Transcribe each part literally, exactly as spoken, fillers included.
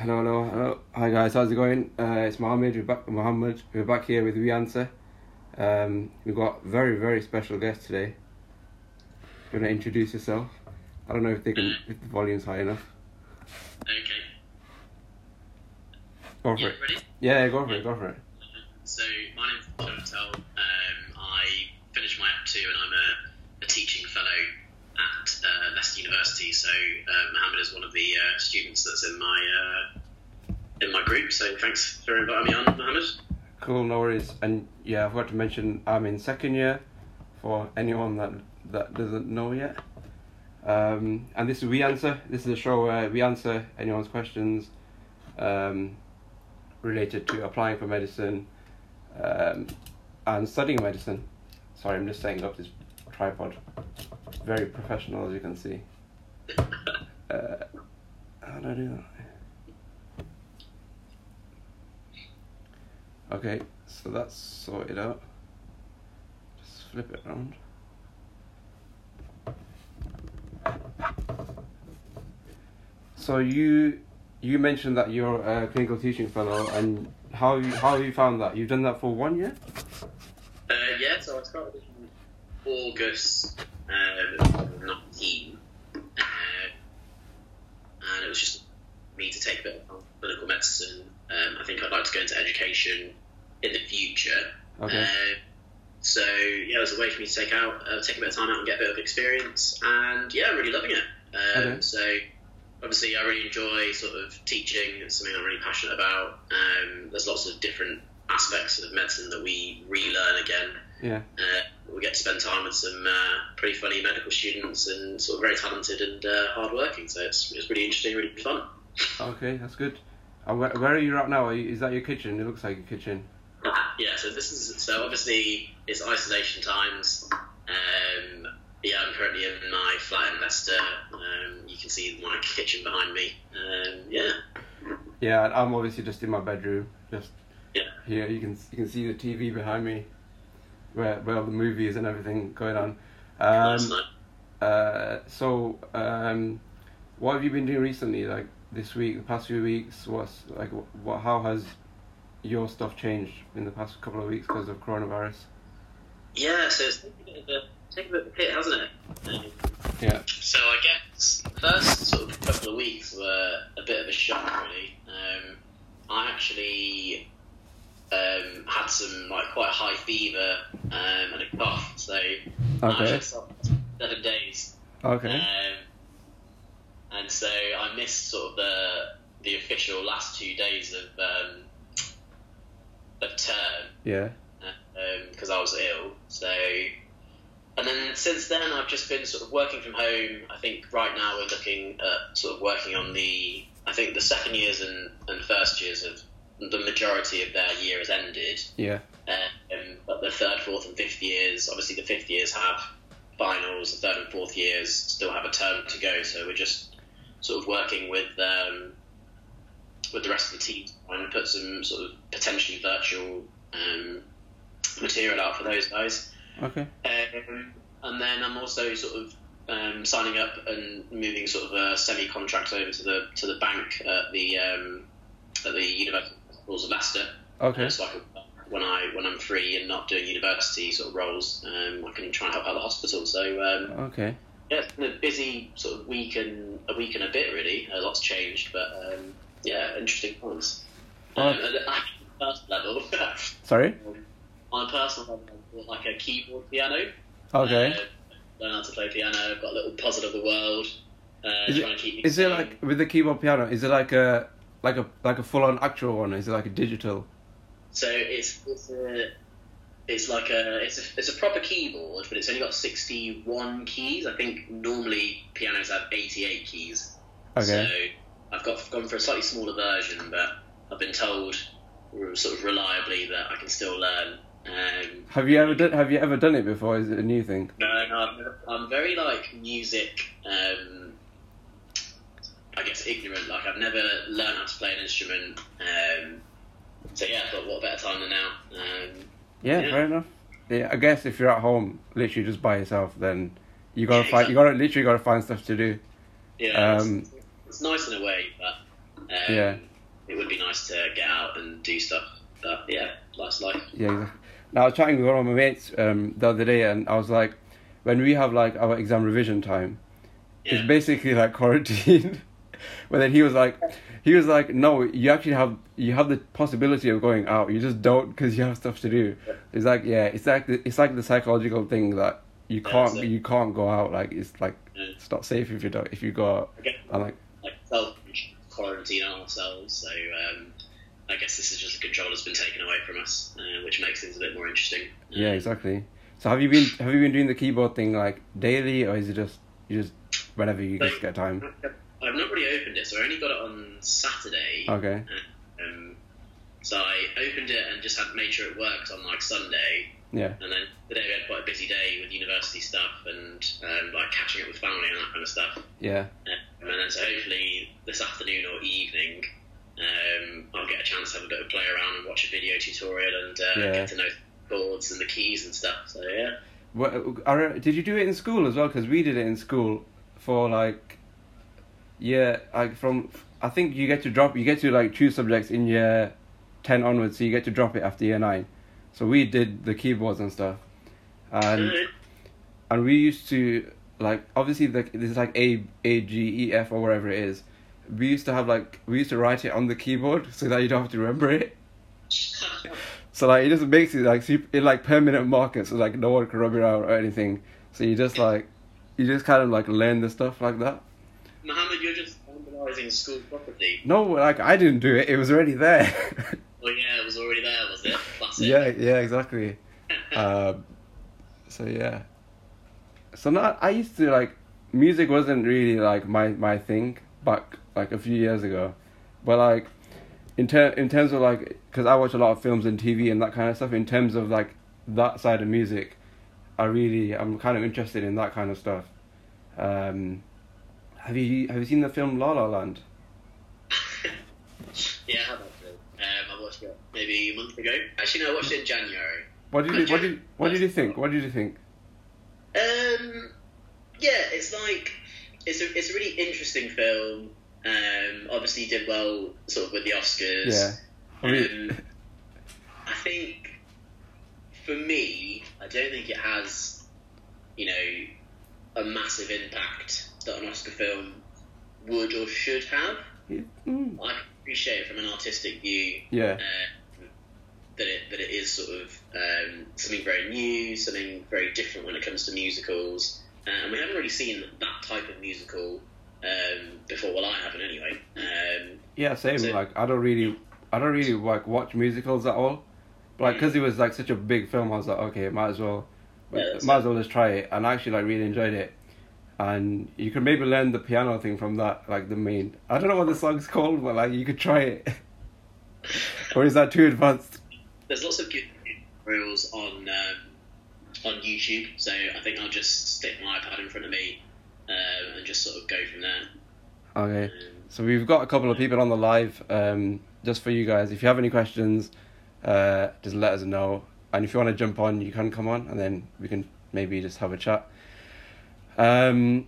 Hello, hello, hello. Hi guys, how's it going? Uh, it's Mohammed. We're back, Mohammed. We're back here with We Answer. Um, we've got very, very special guest today. You want to introduce yourself? I don't know if they can, if the volume's high enough. Okay. Go for yeah, it. Ready? Yeah, go for yeah. it. Go for it. So my name's Chantel. Um, I finished my Act Two, and I'm a, a teaching fellow at uh, Leicester University. So uh, Mohammed is one of the uh, students that's in my uh, in my group. So thanks for inviting me on, Mohammed. Cool, no worries. And yeah, I forgot to mention I'm in second year. For anyone that that doesn't know yet. Um, and this is We Answer. This is a show where we answer anyone's questions um, related to applying for medicine um, and studying medicine. Sorry, I'm just setting up this tripod. Very professional, as you can see. Uh, how do I do that? Okay, so that's sorted out. Just flip it around. So you you mentioned that you're a clinical teaching fellow, and how you, how have you found that? You've done that for one year? Uh, yeah, so I started in August twenty nineteen, uh, and it was just me to take a bit of clinical medicine. Um, I think I'd like to go into education in the future. Okay. Uh, so yeah, it was a way for me to take out, uh, take a bit of time out and get a bit of experience, and yeah, really loving it. Um, okay. So. Obviously, I really enjoy sort of teaching. It's something I'm really passionate about. Um, there's lots of different aspects of medicine that we relearn again. Yeah. Uh, we get to spend time with some uh, pretty funny medical students and sort of very talented and uh, hardworking. So it's it's really interesting, really fun. Okay, that's good. And where, where are you at now? Are you, is that your kitchen? It looks like your kitchen. Yeah. So this is so obviously it's isolation times. Um, Yeah, I'm currently in my flat in Leicester. Um, you can see my kitchen behind me. Um, yeah. Yeah, I'm obviously just in my bedroom. Just yeah. Here, you can you can see the T V behind me, where where all the movies and everything going on. Um, uh, so, um, what have you been doing recently? Like this week, the past few weeks? What's like? What? How has your stuff changed in the past couple of weeks because of coronavirus? Yeah. So. It's Take a bit of a pit, hasn't it? Um, yeah. So I guess the first sort of couple of weeks were a bit of a shock, really. Um, I actually um, had some like quite high fever um, and a cough, so okay. I actually stopped seven days. Okay. Um, and so I missed sort of the the official last two days of um, of term. Yeah. Because uh, um, I was ill, so. And then since then, I've just been sort of working from home. I think right now we're looking at sort of working on the, I think the second years and, and first years of the majority of their year has ended. Yeah. Um, but the third, fourth and fifth years, obviously the fifth years have finals, the third and fourth years still have a term to go. So we're just sort of working with um, with the rest of the team and put some sort of potentially virtual um, material out for those guys. Okay. Um, and then I'm also sort of um, signing up and moving sort of a semi contract over to the to the bank at the um, at the University Hospitals of Leicester. Okay. Uh, so I can, when I when I'm free and not doing university sort of roles, um, I can try and help out the hospital. So um, okay. Yeah, it's been a busy sort of week and a week and a bit really. A lot's changed, but um, yeah, interesting points. Um, okay. At the first level. Sorry. On a personal level, I'm like a keyboard piano. Okay. Uh, learn how to play piano. I've got a little puzzle of the world. Uh, is trying it, to keep. Is it like with the keyboard piano? Is it like a like a like a full on actual one? Is it like a digital? So it's it's a, it's like a it's a it's a proper keyboard, but it's only got sixty-one keys. I think normally pianos have eighty-eight keys. Okay. So I've got gone for a slightly smaller version, but I've been told sort of reliably that I can still learn. Um, have you ever done? Have you ever done it before? Is it a new thing? No, no. I'm, I'm very like music. Um, I guess ignorant. Like I've never learned how to play an instrument. Um, so yeah, but what better time than now? Um, yeah, yeah, fair enough. Yeah, I guess if you're at home, literally just by yourself, then you gotta yeah, find. Exactly. You gotta literally gotta find stuff to do. Yeah, um, it's, it's nice in a way, but Um, yeah. It would be nice to get out and do stuff. But yeah, life's life. Yeah, exactly. Now, I was chatting with one of my mates um, the other day, and I was like, when we have like our exam revision time, yeah. it's basically like quarantine. But then he was like, he was like, no, you actually have you have the possibility of going out. You just don't because you have stuff to do. It's like yeah, it's like the, it's like the psychological thing that you can't yeah, you can't go out. Like it's like yeah. it's not safe if you don't if you go out. Okay. I'm like like self quarantine ourselves. So um, I guess this is just the control that's been taken away from us, uh, which makes things a bit more interesting. Um, yeah, exactly. So have you been have you been doing the keyboard thing like daily, or is it just you just whenever you so, just get time? I've not really opened it, so I only got it on Saturday. Okay. Um, so I opened it and just had made sure it worked on like Sunday. Yeah. And then today we had quite a busy day with university stuff and um, like catching up with family and that kind of stuff. Yeah. Um, and then so hopefully this afternoon or evening, um, I'll get a chance to have a bit of play around and watch a video tutorial and uh, yeah. get to know boards and the keys and stuff. So yeah. What, are, did you do it in school as well? Because we did it in school for like. Yeah, like from I think you get to drop you get to like choose subjects in year ten onwards, so you get to drop it after year nine. So we did the keyboards and stuff, and and we used to like obviously the this is like A A G E F or whatever it is. We used to have like we used to write it on the keyboard so that you don't have to remember it. So like it just makes it like super, it like permanent markers, so like no one can rub it out or anything. So you just like you just kind of like learn the stuff like that. Mohammed, you're just vandalising school property. No, like, I didn't do it. It was already there. Well, yeah, it was already there, was it? That's it. Yeah, yeah, exactly. um, so, yeah. So, now, I used to, like, music wasn't really, like, my, my thing back, like, a few years ago. But, like, in, ter- in terms of, like, because I watch a lot of films and T V and that kind of stuff, in terms of, like, that side of music, I really, I'm kind of interested in that kind of stuff. Um... Have you have you seen the film La La Land? Yeah, I have actually. Um, I watched it maybe a month ago. Actually, no, I watched it in January. What did you what did what did you think? What did you think? Um, yeah, it's like it's a it's a really interesting film. Um, obviously did well sort of with the Oscars. Yeah. I mean... um, I think for me, I don't think it has, you know, a massive impact that an Oscar film would or should have. Mm. I appreciate it from an artistic view. Yeah. Uh, that it that it is sort of um, something very new, something very different when it comes to musicals, uh, and we haven't really seen that type of musical um, before. Well, I haven't anyway. Um, yeah, same. So, like I don't really, I don't really like watch musicals at all. But like, because it was like such a big film, I was like, okay, might as well, yeah, might as well just try it. And I actually like really enjoyed it. And you could maybe learn the piano thing from that, like the main. I don't know what the song's called, but like you could try it. Or is that too advanced? There's lots of good rules on um, on YouTube, so I think I'll just stick my iPad in front of me uh, and just sort of go from there. Okay, so we've got a couple of people on the live um, just for you guys. If you have any questions, uh, just let us know. And if you want to jump on, you can come on, and then we can maybe just have a chat. Um,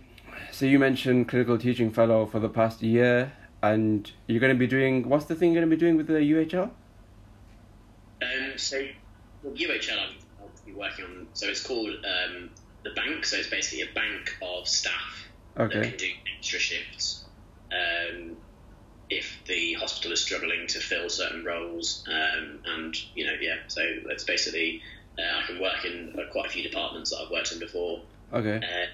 so you mentioned clinical teaching fellow for the past year, and you're going to be doing, what's the thing you're going to be doing with the U H L? Um, so well, U H L I'm be working on, so it's called um, the bank, so it's basically a bank of staff okay. that can do extra shifts um, if the hospital is struggling to fill certain roles, um, and you know, yeah, so it's basically, uh, I can work in uh, quite a few departments that I've worked in before. Okay. Uh,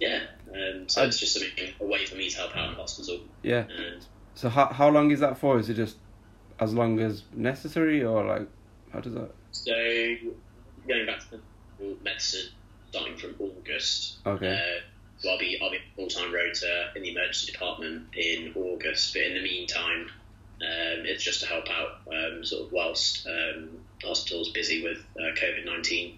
Yeah, um, so it's just something, a way for me to help out in the hospital. Yeah. And so how how long is that for? Is it just as long as necessary, or like, how does that? So, going back to the medicine, starting from August. Okay. Uh, so I'll be I'll be full-time rota in the emergency department in August, but in the meantime, um, it's just to help out um, sort of whilst um, the hospital's busy with uh, COVID nineteen.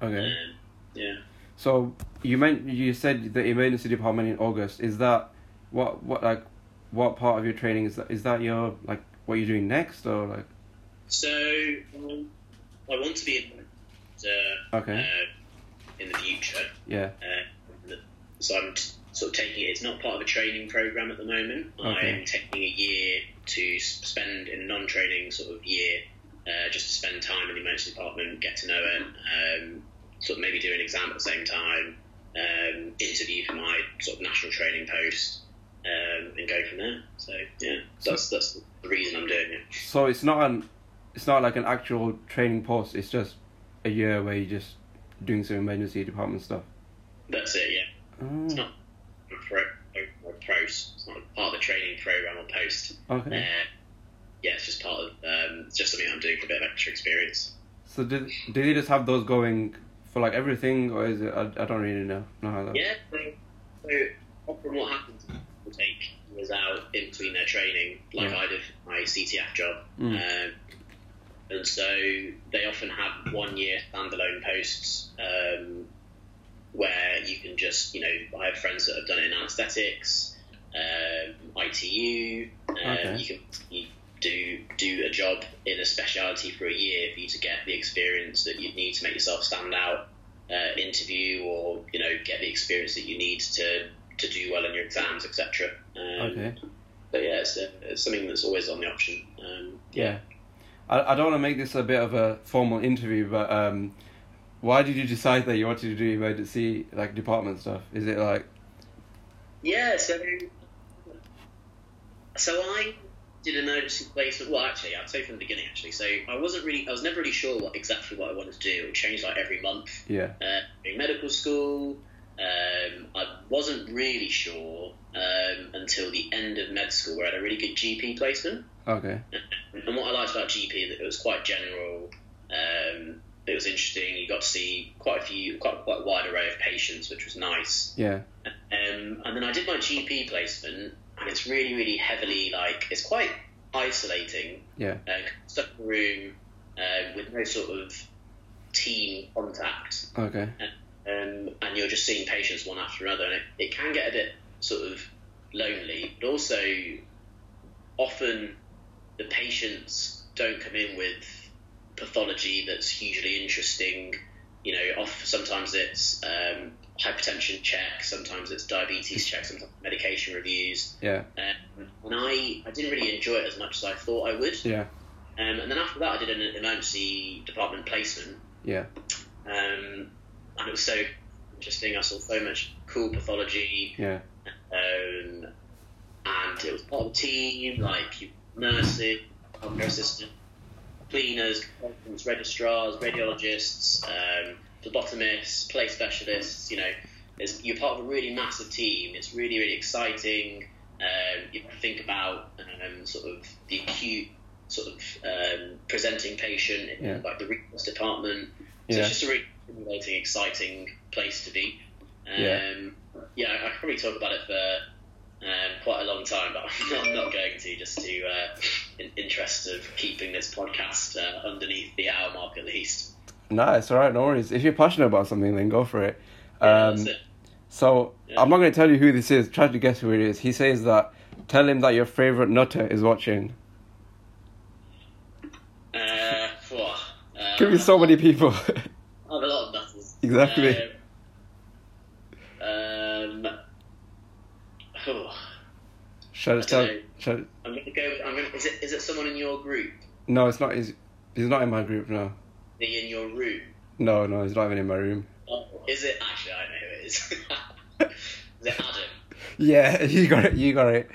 Okay. Um, yeah. So you meant you said the emergency department in August. Is that what what like what part of your training is that? Is that your like what you're doing next or like? So um, I want to be a uh, okay. uh, in the future. Yeah. Uh, so I'm sort of taking it. It's not part of a training program at the moment. Okay. I'm taking a year to spend in non-training sort of year, uh, just to spend time in the emergency department, get to know it, um, sort of maybe do an exam at the same time, um, interview for my sort of national training post, um, and go from there. So yeah, that's so, that's the reason I'm doing it. So it's not an, it's not like an actual training post. It's just a year where you're just doing some emergency department stuff. That's it. Yeah. Oh. It's not. Pro, or post. It's not part of the training program or post. Okay. Uh, yeah, it's just part of um, it's just something I'm doing for a bit of extra experience. So do do they just have those going for like everything, or is it? I, I don't really know. know how that yeah. Works. So often what happens is people take years out in between their training, like yeah. I did my C T F job, mm. um, and so they often have one year standalone posts. Um, where you can just, you know, I have friends that have done it in anaesthetics, um, I T U, um, okay. you can you do do a job in a speciality for a year for you to get the experience that you need to make yourself stand out, uh, interview or, you know, get the experience that you need to, to do well in your exams, et cetera. Um, okay. But yeah, it's, uh, it's something that's always on the option. Um, yeah. I, I don't want to make this a bit of a formal interview, but... Um, why did you decide that you wanted to do emergency like department stuff? Is it like? Yeah, so so I did emergency placement. Well, actually, I'll tell you from the beginning. Actually, so I wasn't really, I was never really sure what exactly what I wanted to do. It changed like every month. Yeah. Uh, in medical school, um, I wasn't really sure um, until the end of med school, where I had a really good G P placement. Okay. And what I liked about G P that it was quite general. Um, It was interesting. You got to see quite a few, quite quite a wide array of patients, which was nice. Yeah. Um, and then I did my G P placement, and it's really, really heavily like it's quite isolating. Yeah. Uh, stuck in a room uh, with no sort of team contact. Okay. And, um, and you're just seeing patients one after another, and it, it can get a bit sort of lonely, but also often the patients don't come in with pathology that's hugely interesting, you know. Off sometimes it's um, hypertension check, sometimes it's diabetes check, sometimes medication reviews. Yeah. Um, and I, I didn't really enjoy it as much as I thought I would. Yeah. Um, and then after that, I did an emergency department placement. Yeah. Um, and it was so interesting. I saw so much cool pathology. Yeah. Um, and it was part of the team, like you nurses, healthcare assistant, cleaners, consultants, registrars, radiologists, um, phlebotomists, play specialists. You know, it's, you're part of a really massive team. It's really, really exciting. Um, you think about um, sort of the acute sort of um, presenting patient in yeah. like the resource department. So yeah. It's just a really stimulating, exciting place to be. Um, yeah. yeah, I could probably talk about it for... Um, quite a long time, but I'm not, I'm not going to, just to uh, in interest of keeping this podcast uh, underneath the hour mark at least. Nah, it's alright, no worries. If you're passionate about something, then go for it. Um, yeah, that's it. So, yeah. I'm not going to tell you who this is. Try to guess who it is. He says that, tell him that your favourite nutter is watching. Uh, what? Uh, Could be so many people. I have a lot of nutters. Exactly. Um, Oh. Shall I, I tell? Shall I... I'm gonna go. I'm gonna, is it? Is it someone in your group? No, it's not. He's he's not in my group now. Is he in your room? No, no, he's not even in my room. Oh, is it? Actually, I know who it is. Is it Adam? Yeah, you got it. You got it.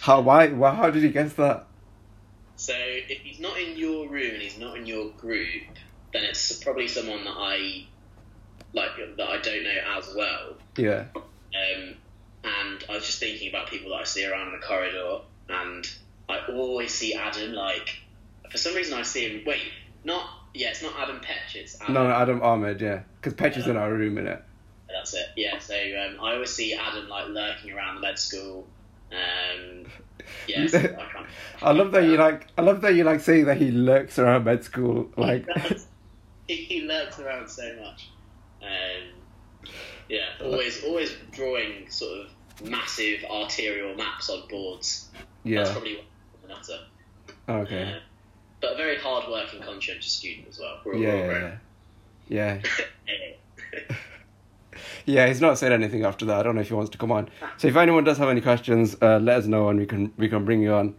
How? Why? Why? How did you guess that? So if he's not in your room and he's not in your group, then it's probably someone that I like that I don't know as well. Yeah. Um. And I was just thinking about people that I see around in the corridor, and I always see Adam, like, for some reason I see him, wait, not, yeah, it's not Adam Petch, it's Adam. No, no, Adam Ahmed, yeah, because Petch um, is in our room, innit? That's it, yeah, so um, I always see Adam, like, lurking around the med school, um, yeah, so I can't... I love that um, you, like, I love that you, like, saying that he lurks around med school, like... He, he lurks around so much, um... Yeah, always always drawing sort of massive arterial maps on boards. Yeah. That's probably what I'm after. Okay. Uh, but a very hard-working, conscientious student as well. We're all yeah, all yeah, yeah. Yeah. Yeah, he's not said anything after that. I don't know if he wants to come on. So if anyone does have any questions, uh, let us know and we can we can bring you on.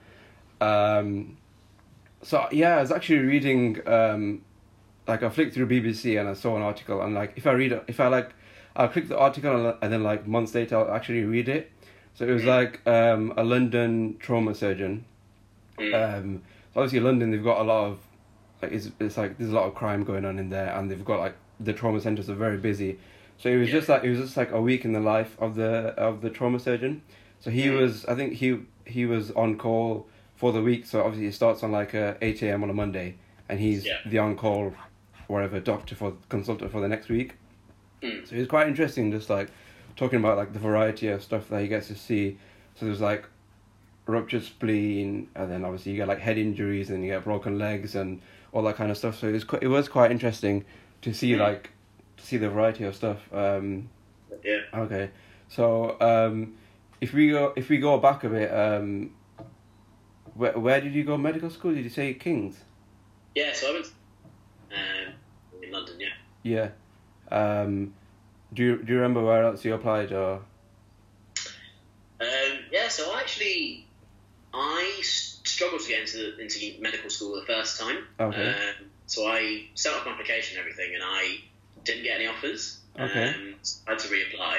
Um, so yeah, I was actually reading, um, like I flicked through B B C and I saw an article, and like if I read it, if I like, I'll click the article and then like months later I'll actually read it. So it was like um, a London trauma surgeon. Um, so obviously London, they've got a lot of, like it's it's like there's a lot of crime going on in there, and they've got like the trauma centres are very busy. So it was yeah. just like it was just like a week in the life of the of the trauma surgeon. So he mm. was I think he he was on call for the week. So obviously it starts on like a eight a.m. on a Monday, and he's yeah. the on call, whatever doctor for consultant for the next week. Mm. So it was quite interesting, just like talking about like the variety of stuff that he gets to see. So there's like ruptured spleen, and then obviously you get like head injuries, and you get broken legs, and all that kind of stuff. So it was quite, it was quite interesting to see like to see the variety of stuff. Um, yeah. Okay. So um, if we go if we go back a bit, um, where where did you go medical school? Did you say King's? Yeah, so I went um, in London. Yeah. Yeah. Um, do you do you remember where else you applied or? Um, yeah. So actually, I struggled to get into the, into medical school the first time. Okay. Um, so I set up an application and everything, and I didn't get any offers. Okay. Um, so I had to reapply.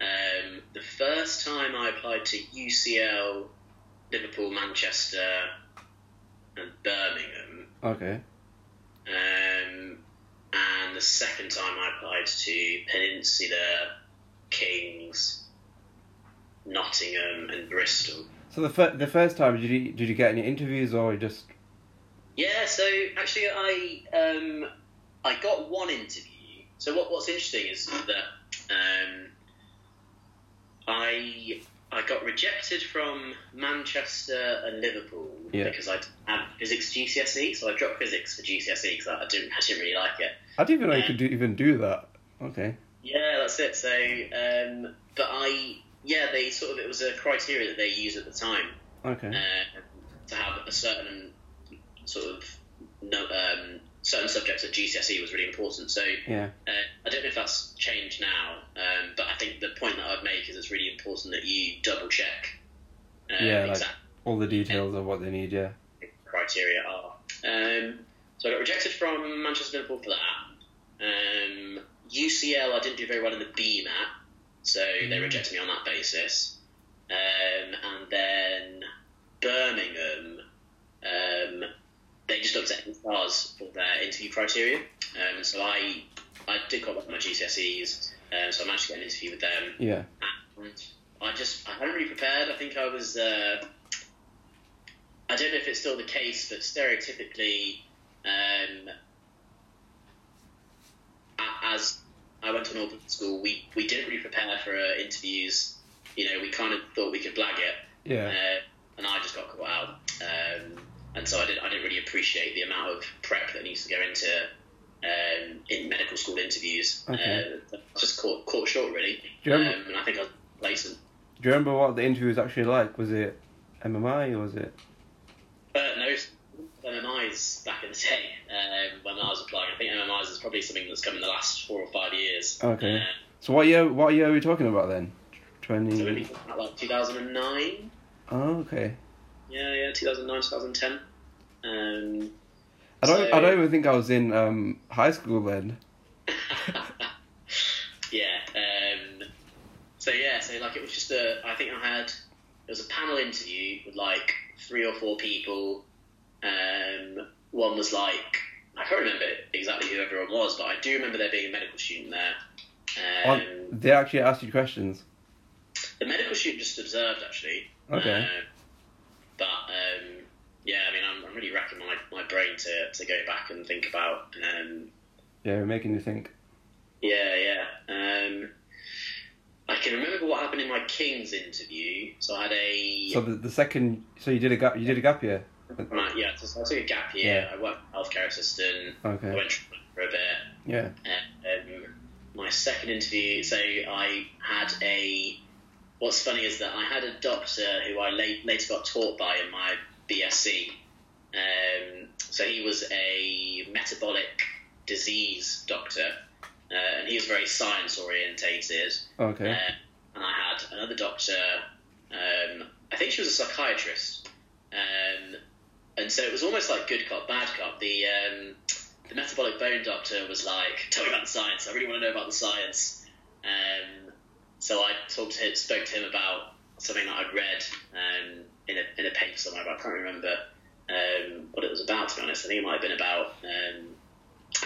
Um, the first time I applied to U C L, Liverpool, Manchester, and Birmingham. Okay. Um, and the second time I applied to Peninsula, King's, Nottingham, and Bristol. So the fir- the first time, did you did you get any interviews or just? Yeah, so actually, I um, I got one interview. So what what's interesting is that um, I I got rejected from Manchester and Liverpool yeah. because I had physics G C S E, so I dropped physics for G C S E because I didn't I didn't really like it. I didn't even know um, you could do, even do that. Okay. Yeah, that's it. So, um, but I. Yeah, they sort of, it was a criteria that they used at the time. Okay. Uh, to have a certain sort of, no, um, certain subjects at G C S E was really important. So yeah. uh, I don't know if that's changed now, um, but I think the point that I'd make is it's really important that you double check. Uh, yeah, like exactly all the details of what they need, yeah. Criteria are. Um, so I got rejected from Manchester Liverpool for that. Um, U C L, I didn't do very well in the B MAT. So they rejected me on that basis. Um, and then Birmingham, um, they just looked at stars for their interview criteria. Um, so I I did quite well with my G C S Es, um, so I managed to get an interview with them. Yeah. And I just, I hadn't really prepared. I think I was, uh, I don't know if it's still the case, but stereotypically, um, as... I went to an open school. We, we didn't really prepare for uh, interviews. You know, we kind of thought we could blag it. Yeah. Uh, and I just got caught out. Um, and so I didn't I didn't really appreciate the amount of prep that needs to go into um, in medical school interviews. Okay. Uh, just caught caught short really. Do you remember, um, and I think I was complacent. Do you remember what the interview was actually like? Was it M M I or was it? Uh, no. M M Is back in the day um, when I was applying. I think M M Is is probably something that's come in the last four or five years. Okay. Uh, so what year? What year are we talking about then? Twenty. So we'd be talking about like two thousand and nine. Oh, okay. Yeah, yeah, two thousand nine, two thousand ten. Um. I don't. So... I don't even think I was in um, high school then. yeah. Um. So yeah. So like it was just a. I think I had. It was a panel interview with like three or four people. Um, one was like, I can't remember exactly who everyone was, but I do remember there being a medical student there. Um, oh, they actually asked you questions? The medical student just observed, actually. Okay. Uh, but, um, yeah, I mean, I'm, I'm really racking my, my brain to, to go back and think about... Um, yeah, we're making you think. Yeah, yeah. Um, I can remember what happened in my King's interview, so I had a... So the, the second... So you did a gap, you did a gap year? Right, yeah, so I took a gap year. Yeah. I worked as a healthcare assistant. Okay. I went for a bit. Yeah. Uh, um, my second interview, so I had a. What's funny is that I had a doctor who I late, later got taught by in my B S c. Um, so he was a metabolic disease doctor. uh, and he was very science orientated. Okay. Uh, and I had another doctor. Um, I think she was a psychiatrist. Um, and so it was almost like good cop, bad cop. The um, the metabolic bone doctor was like, "Tell me about the science. I really want to know about the science." Um, so I talked to him, spoke to him about something that I'd read um, in a in a paper somewhere, but I can't remember um, what it was about. To be honest, I think it might have been about um,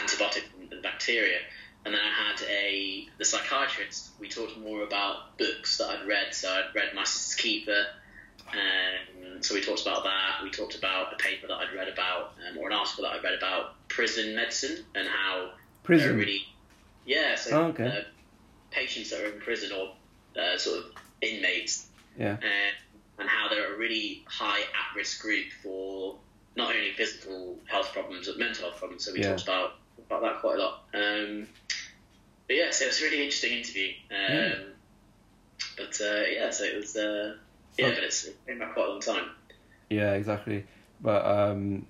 antibiotics and bacteria. And then I had a the psychiatrist. We talked more about books that I'd read. So I'd read My Sister's Keeper. Um, so we talked about that. We talked about a paper that I'd read about, um, or an article that I'd read about prison medicine and how prison really, yeah. So oh, okay. uh, patients that are in prison or uh, sort of inmates, yeah, uh, and how they're a really high at-risk group for not only physical health problems but mental health problems. So we yeah. talked about about that quite a lot. Um, but yeah, so it was a really interesting interview. Um, yeah. But uh, yeah, so it was. Uh, Yeah, but it's been back quite a long time. Yeah, exactly. But um,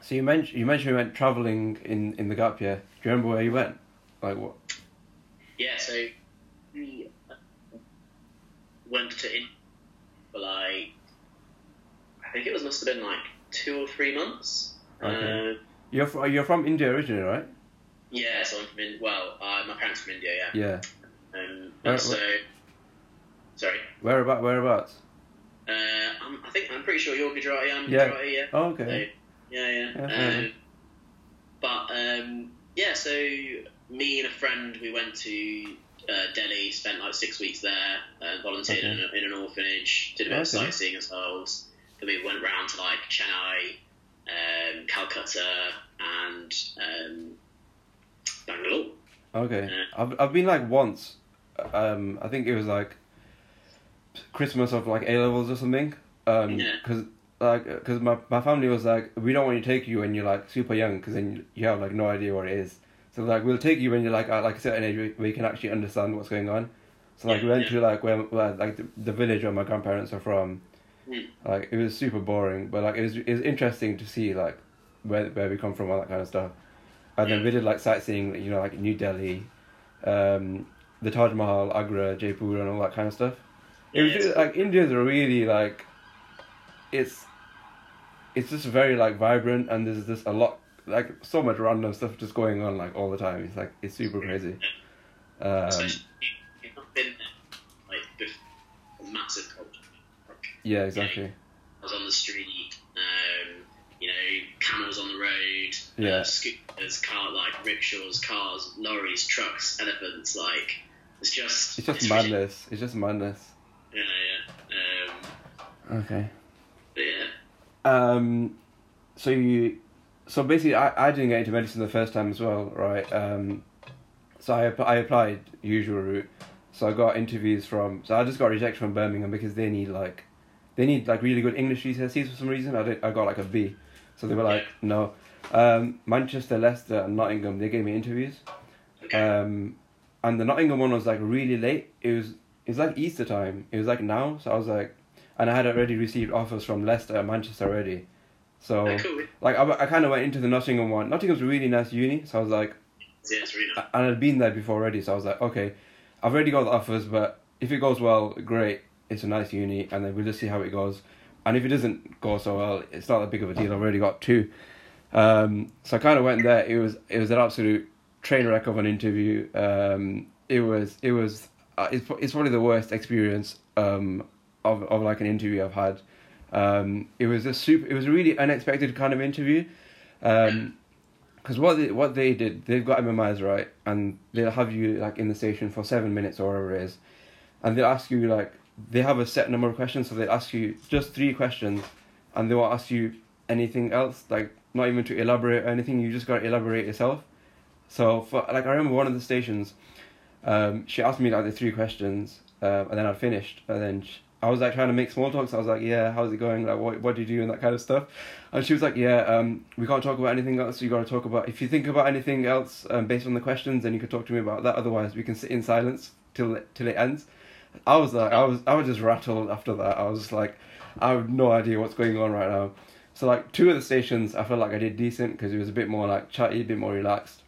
so you mentioned you mentioned you went travelling in, in the gap year. Do you remember where you went? Like what? Yeah, so we went to India for like I think it was must have been like two or three months. Okay. Uh, you're from, you're from India originally, right? Yeah, so I'm from India. Well, uh, my parents are from India. Yeah. Yeah. Um, and so. Sorry. Whereabouts? Whereabouts? Uh, I'm, I think I'm pretty sure you're Gujarati. I'm yeah. Gujarati. Yeah. Oh, okay. So, yeah, yeah. yeah um, but um, yeah, so me and a friend we went to uh, Delhi, spent like six weeks there, uh, volunteered okay. in, a, in an orphanage, did a bit okay. of sightseeing ourselves. Then we went round to like Chennai, um, Calcutta, and um, Bangalore. Okay. Uh, I've I've been like once. Um, I think it was like. Christmas of like A levels or something, um, yeah. cause like cause my, my family was like, we don't want to take you when you're like super young, cause then you, you have like no idea what it is. So like we'll take you when you're like at like a certain age where you can actually understand what's going on. So like yeah, we went yeah. to like where, where like the, the village where my grandparents are from. Mm. Like it was super boring, but like it was it was interesting to see like where where we come from, all that kind of stuff. And yeah. then we did like sightseeing, you know, like New Delhi, um, the Taj Mahal, Agra, Jaipur, and all that kind of stuff. It was just, like India's are really like, it's, it's just very like vibrant and there's just a lot like so much random stuff just going on like all the time. It's like it's super crazy. Um, Especially if you've not been there, like with a massive culture. Like, yeah, exactly. You know, I was on the street, um, you know, camels on the road, yeah, uh, scooters, car like rickshaws, cars, lorries, trucks, elephants. Like it's just it's just it's madness. Really, it's just madness. Yeah, yeah. Um, okay. Yeah. Um, so you, so basically, I, I didn't get into medicine the first time as well, right? Um, so I I applied usual route. So I got interviews from. So I just got rejected from Birmingham because they need like, they need like really good English G C S Es for some reason. I did. I got like a B. So they were like, yeah. no. Um, Manchester, Leicester, and Nottingham. They gave me interviews. Okay. Um, and the Nottingham one was like really late. It was. It's like Easter time. It was like now, so I was like, and I had already received offers from Leicester and Manchester already, so oh, cool. like I, I kind of went into the Nottingham one. Nottingham's a really nice uni, so I was like, yeah, it's really nice. And I'd been there before already, so I was like, okay, I've already got the offers, but if it goes well, great, it's a nice uni, and then we'll just see how it goes, and if it doesn't go so well, it's not that big of a deal. I've already got two, um, so I kind of went there. It was it was an absolute train wreck of an interview. Um, it was it was. Uh, it's it's probably the worst experience um of of like an interview I've had. Um, it was a super. It was a really unexpected kind of interview, um, because what they, what they did, they've got M M Is, right, and they'll have you like in the station for seven minutes or whatever it is, and they'll ask you like they have a set number of questions, so they'll ask you just three questions, and they won't ask you anything else, like not even to elaborate or anything. You just gotta elaborate yourself. So for like I remember one of the stations. Um, she asked me like the three questions, uh, and then I finished, and then she, I was like trying to make small talk, so I was like, yeah, how's it going, like what what do you do, and that kind of stuff, and she was like, yeah, um, we can't talk about anything else, so you gotta talk about, if you think about anything else, um, based on the questions, then you can talk to me about that, otherwise we can sit in silence till till it ends. I was like, I was, I was just rattled after that. I was just like, I have no idea what's going on right now. So like two of the stations, I felt like I did decent, because it was a bit more like chatty, a bit more relaxed.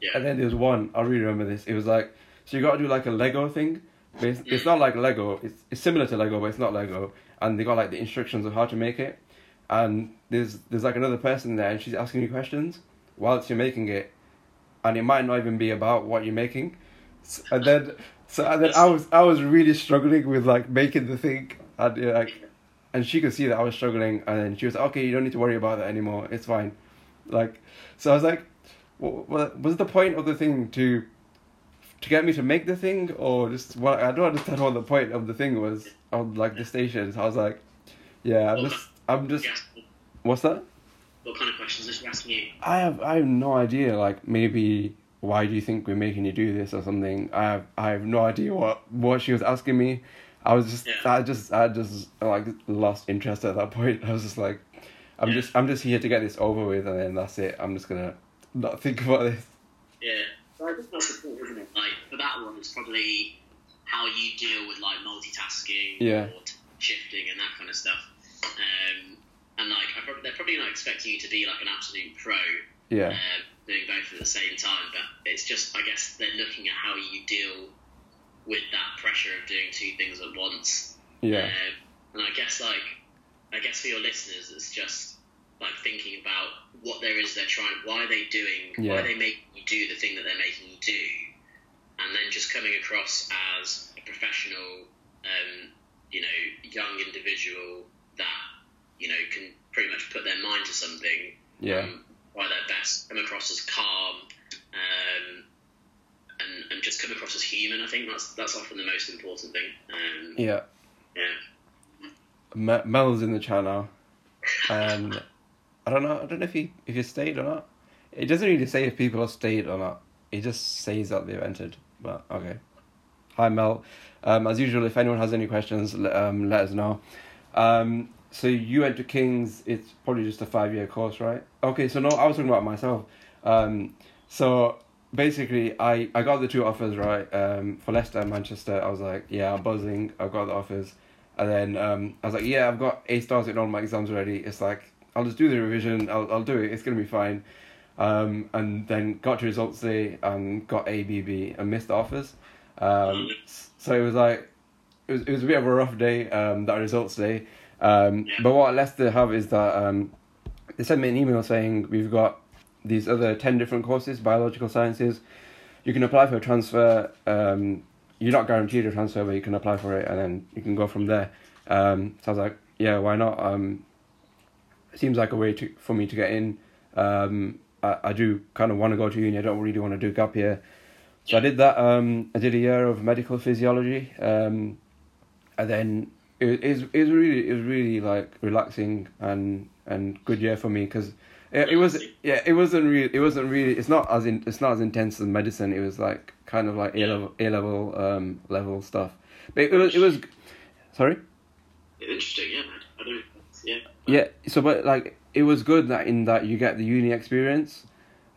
Yeah. And then there was one, I really remember this. It was like, so you got to do like a Lego thing. But it's, it's not like Lego. It's, it's similar to Lego, but it's not Lego. And they got like the instructions of how to make it. And there's there's like another person there, and she's asking you questions whilst you're making it, and it might not even be about what you're making. So, and then so and then I was I was really struggling with like making the thing, and you know, like, and she could see that I was struggling, and then she was like, okay, you don't need to worry about that anymore. It's fine. Like, so I was like, well, was the point of the thing to to get me to make the thing, or just what? Well, I don't understand what the point of the thing was on like the stations. I was like, yeah, I'm just. I'm just. What's that? What kind of questions did she ask you? I have I have no idea. Like, maybe, why do you think we're making you do this or something? I have I have no idea what, what she was asking me. I was just yeah. I just I just like lost interest at that point. I was just like, I'm yeah. just I'm just here to get this over with, and then that's it. I'm just gonna not think about this. Yeah, well, I think that's important, isn't it? Like, for that one, it's probably how you deal with like multitasking, yeah, or shifting and that kind of stuff. Um, and like, I pro- they're probably not expecting you to be like an absolute pro, yeah, uh, doing both at the same time. But it's just, I guess, they're looking at how you deal with that pressure of doing two things at once. Yeah. Um, and I guess, like, I guess for your listeners, it's just like thinking about what there is they're trying, why are they doing, yeah, why are they making you do the thing that they're making you do, and then just coming across as a professional, um, you know, young individual that, you know, can pretty much put their mind to something, yeah, um, by their best, come across as calm, um, and and just come across as human. I think that's that's often the most important thing. Um, yeah. Yeah. M- Mel's in the chat now, and I don't know. I don't know if he if he stayed or not. It doesn't really say if people have stayed or not. It just says that they've entered. But okay. Hi Mel. Um, as usual, if anyone has any questions, um, let us know. Um, so you went to King's, it's probably just a five-year course, right? Okay, so no, I was talking about myself. Um, so basically, I, I got the two offers, right? Um, for Leicester and Manchester, I was like, yeah, I'm buzzing, I've got the offers. And then um, I was like, yeah, I've got A stars in all my exams already. It's like, I'll just do the revision, I'll I'll do it, it's going to be fine. Um, and then got to results day, and got A, B, B, and missed the offers. Um, so it was like, It was, it was a bit of a rough day, um, that results day. Um, yeah. But what Leicester have is that um, they sent me an email saying, we've got these other ten different courses, biological sciences. You can apply for a transfer. Um, you're not guaranteed a transfer, but you can apply for it, and then you can go from there. Um, so I was like, yeah, why not? Um, it seems like a way to for me to get in. Um, I, I do kind of want to go to uni. I don't really want to do gap year. So I did that. Um, I did a year of medical physiology. Um, And then it is it is really it was really like relaxing and and good year for me, because it, it was yeah it wasn't really it wasn't really it's not as in, it's not as intense as medicine. It was like kind of like A level A level um level stuff. But it, it was it was sorry. Interesting, yeah. I don't yeah. Yeah. So, but like it was good that in that you get the uni experience,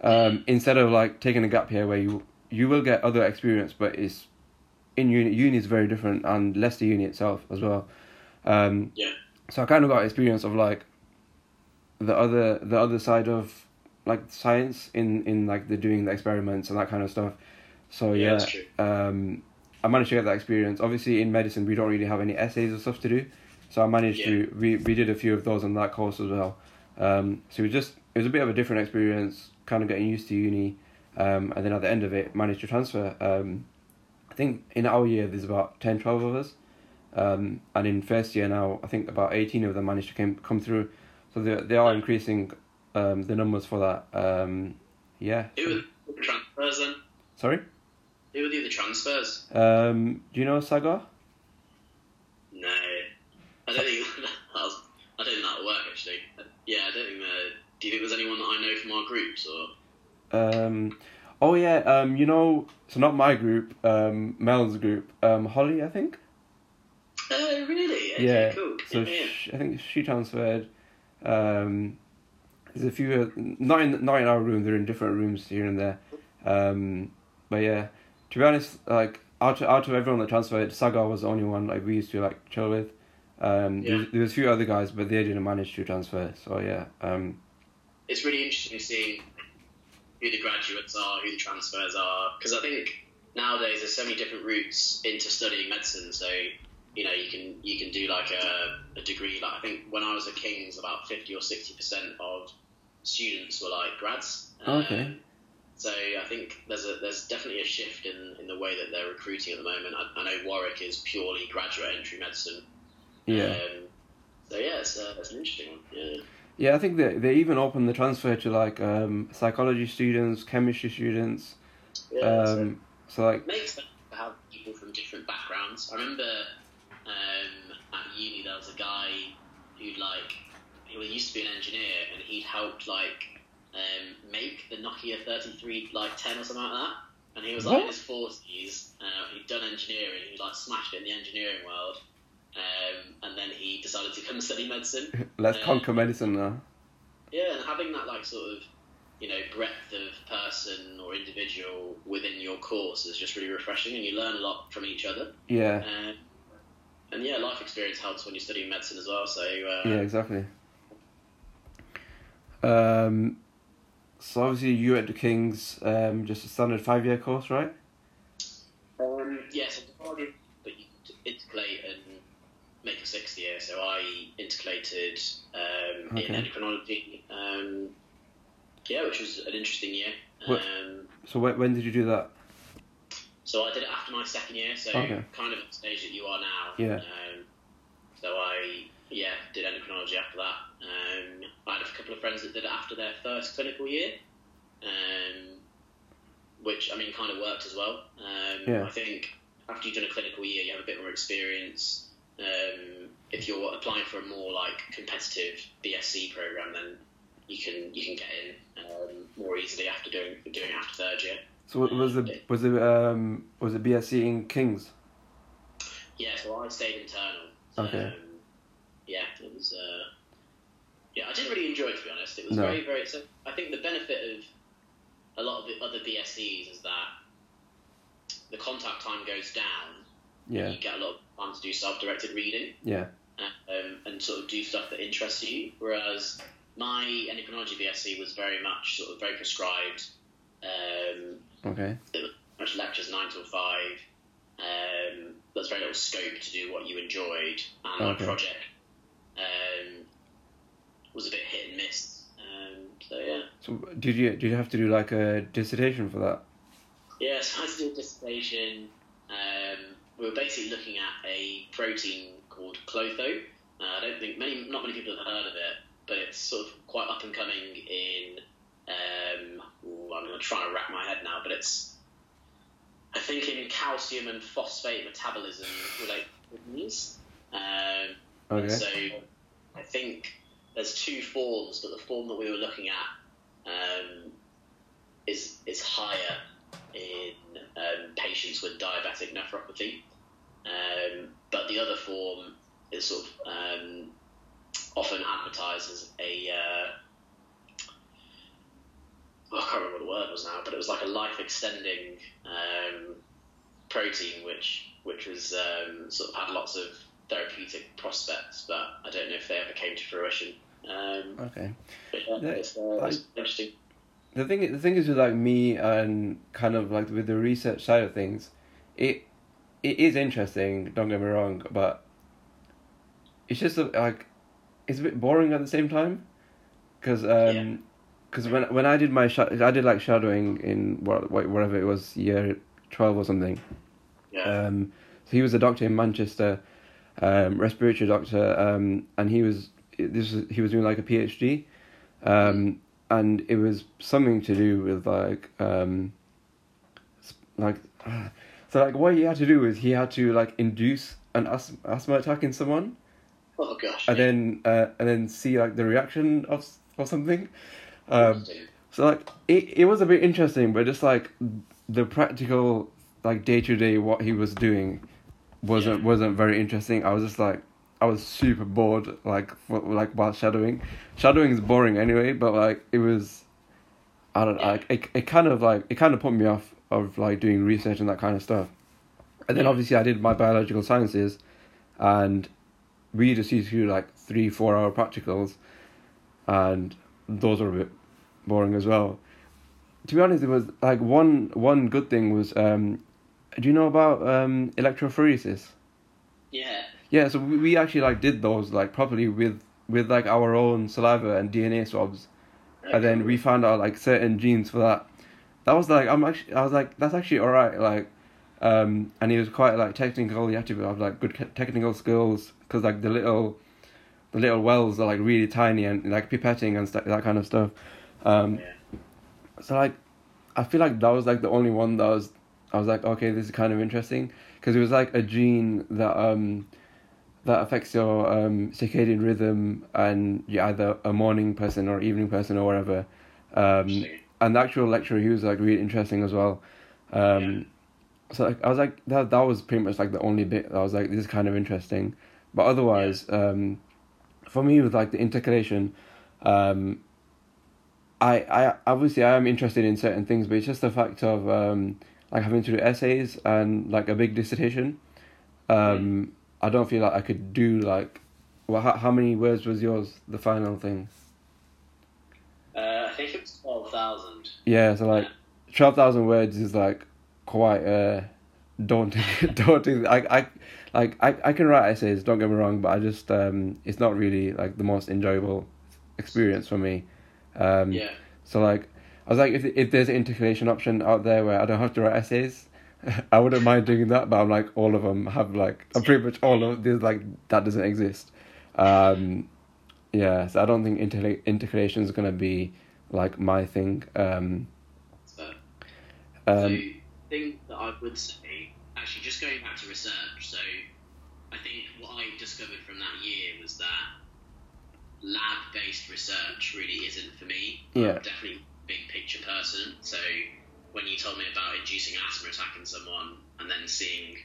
um, instead of like taking a gap year where you you will get other experience, but it's. In uni, uni is very different, and Leicester uni itself as well. Um, yeah. So I kind of got experience of like the other the other side of like science in, in like the doing the experiments and that kind of stuff. So yeah, yeah that's true. Um, I managed to get that experience. Obviously, in medicine, we don't really have any essays or stuff to do, so I managed yeah. to we we did a few of those on that course as well. Um, so it was just it was a bit of a different experience, kind of getting used to uni, um, and then at the end of it, managed to transfer. Um, I think in our year there's about ten, twelve of us, um, and in first year now I think about eighteen of them managed to came, come through, so they they are increasing um, the numbers for that. Um, yeah. Who were the transfers then? Sorry? Who were the other transfers? Um, do you know Sagar? No, I don't think that was, I don't think that'll work actually. Yeah, I don't think. Uh, do you think there's anyone that I know from our groups or? Um. Oh yeah, um, you know, so not my group, um, Mel's group, um, Holly, I think. Oh really? Okay, yeah. Cool. So yeah, yeah. She, I think she transferred. Um, there's a few, uh, not in not in our room. They're in different rooms here and there. Um, but yeah, to be honest, like out of, out of everyone that transferred, Sagar was the only one like we used to like chill with. Um, yeah. there, there was a few other guys, but they didn't manage to transfer. So yeah. Um, it's really interesting to see. who the graduates are, who the transfers are, because I think nowadays there's so many different routes into studying medicine. So, you know, you can you can do like a, a degree. Like I think when I was at King's, about fifty or sixty percent of students were like grads. Oh, okay. Um, so I think there's a, there's definitely a shift in, in the way that they're recruiting at the moment. I, I know Warwick is purely graduate entry medicine. Yeah. Um, so yeah, it's, uh, it's an interesting one. Yeah. Yeah, I think they they even open the transfer to like um, psychology students, chemistry students. Yeah, um, so, so like it makes sense to have people from different backgrounds. I remember um, at uni there was a guy who'd like who used to be an engineer and he'd helped like um, make the Nokia thirty-three like ten or something like that. And he was like what? in his forties. Uh, he'd done engineering. He like smashed it in the engineering world. Um, and then he decided to come study medicine. Let's um, conquer medicine now. Yeah, and having that like sort of, you know, breadth of person or individual within your course is just really refreshing, and you learn a lot from each other. Yeah. Um, and yeah, life experience helps when you're studying medicine as well. So uh, yeah, exactly. Um, so obviously you at the King's, um, just a standard five year course, right? Um, yes, yeah, so but you intercalate and make a sixth year, so I intercalated um, okay. in endocrinology, um, yeah, which was an interesting year. Um, so when, when did you do that? So I did it after my second year, so okay. kind of at the stage that you are now. Yeah. Um, so I, yeah, did endocrinology after that. Um, I had a couple of friends that did it after their first clinical year, um, which, I mean, kind of worked as well. Um, yeah. I think after you've done a clinical year, you have a bit more experience. Um, if you're applying for a more like competitive B S c program, then you can you can get in um, more easily after doing doing after third year. So was um, it was it um was it B S c in King's? Yeah, so I stayed internal. So, okay. Um, yeah, it was. Uh, yeah, I didn't really enjoy it, to be honest. It was no. very very. So I think the benefit of a lot of the other B S Cs is that the contact time goes down. Yeah. You get a lot of time to do self-directed reading. Yeah. Um, and sort of do stuff that interests you. Whereas my endocrinology B S c was very much sort of very prescribed. Um, okay. Much lectures nine till five. Um, there's very little scope to do what you enjoyed. And okay. my project um, was a bit hit and miss. Um, so yeah. So did you did you have to do like a dissertation for that? Yeah, so I had to do a dissertation. Um, We were basically looking at a protein called clotho. Uh, I don't think many, not many people have heard of it, but it's sort of quite up and coming in. Um, ooh, I'm going to try and rack my head now, but it's I think in calcium and phosphate metabolism related kidneys. Um, okay. So I think there's two forms, but the form that we were looking at um, is is higher in um, patients with diabetic nephropathy. Um, but the other form is sort of um, often advertised as a, uh, well, I can't remember what the word was now, but it was like a life-extending um, protein, which which was um, sort of had lots of therapeutic prospects, but I don't know if they ever came to fruition. Um, okay. But yeah, that, it's, uh, it's interesting. The thing, the thing is with like me and kind of like with the research side of things, it it is interesting. Don't get me wrong, but it's just like it's a bit boring at the same time, because um, because yeah. when when I did my sh- I did like shadowing in wherever it was, year twelve or something. Yeah. Um, so he was a doctor in Manchester, um, respiratory doctor, um, and he was this was, he was doing like a PhD, um. And it was something to do with like, um, like, so like what he had to do is he had to like induce an asthma, asthma attack in someone. Oh gosh. And then uh, and then see like the reaction of or something. Um, so like it, it was a bit interesting, but just like the practical like day to day what he was doing wasn't yeah. wasn't very interesting. I was just like. I was super bored, like for, like while shadowing. Shadowing is boring anyway, but like it was, I don't know, like it, it kind of like it kind of put me off of like doing research and that kind of stuff. And then obviously I did my biological sciences, and we just used to do like three four hour practicals, and those were a bit boring as well. to be honest, it was like one one good thing was, um, do you know about um, electrophoresis? Yeah. Yeah, so we, we actually like did those like properly with with like our own saliva and D N A swabs, okay. And then we found out like certain genes for that. That was like I'm actually I was like that's actually all right like, um, and he was quite like technical. He had to have like good technical skills because like the little, the little wells are like really tiny and like pipetting and st- that kind of stuff. Um, yeah. So like, I feel like that was like the only one that was I was like, okay, this is kind of interesting because it was like a gene that um that affects your um circadian rhythm and you're either a morning person or evening person or whatever. Um, and the actual lecturer, he was like really interesting as well. Um, yeah. So like I was like that that was pretty much like the only bit that I was like, this is kind of interesting, but otherwise, yeah. um, for me with like the intercalation, um. I, I obviously I am interested in certain things, but it's just the fact of um, like having to do essays and like a big dissertation. Um, I don't feel like I could do like. Well, how, how many words was yours? The final thing. Uh, I think it was twelve thousand. Yeah, so like twelve thousand words is like quite uh, daunting. daunting. I I like I, I can write essays. Don't get me wrong, but I just um, it's not really like the most enjoyable experience for me. Um, yeah. So like, I was like, if if there's an intercalation option out there where I don't have to write essays, I wouldn't mind doing that. But I'm like, all of them have like, I'm pretty much all of this like that doesn't exist. Um, yeah. So I don't think inter- intercalation is gonna be like my thing. Um, so, um, so the thing that I would say, actually, just going back to research. So I think what I discovered from that year was that lab-based research really isn't for me. Yeah. I'm definitely a big picture person, so when you told me about inducing asthma attack in someone and then seeing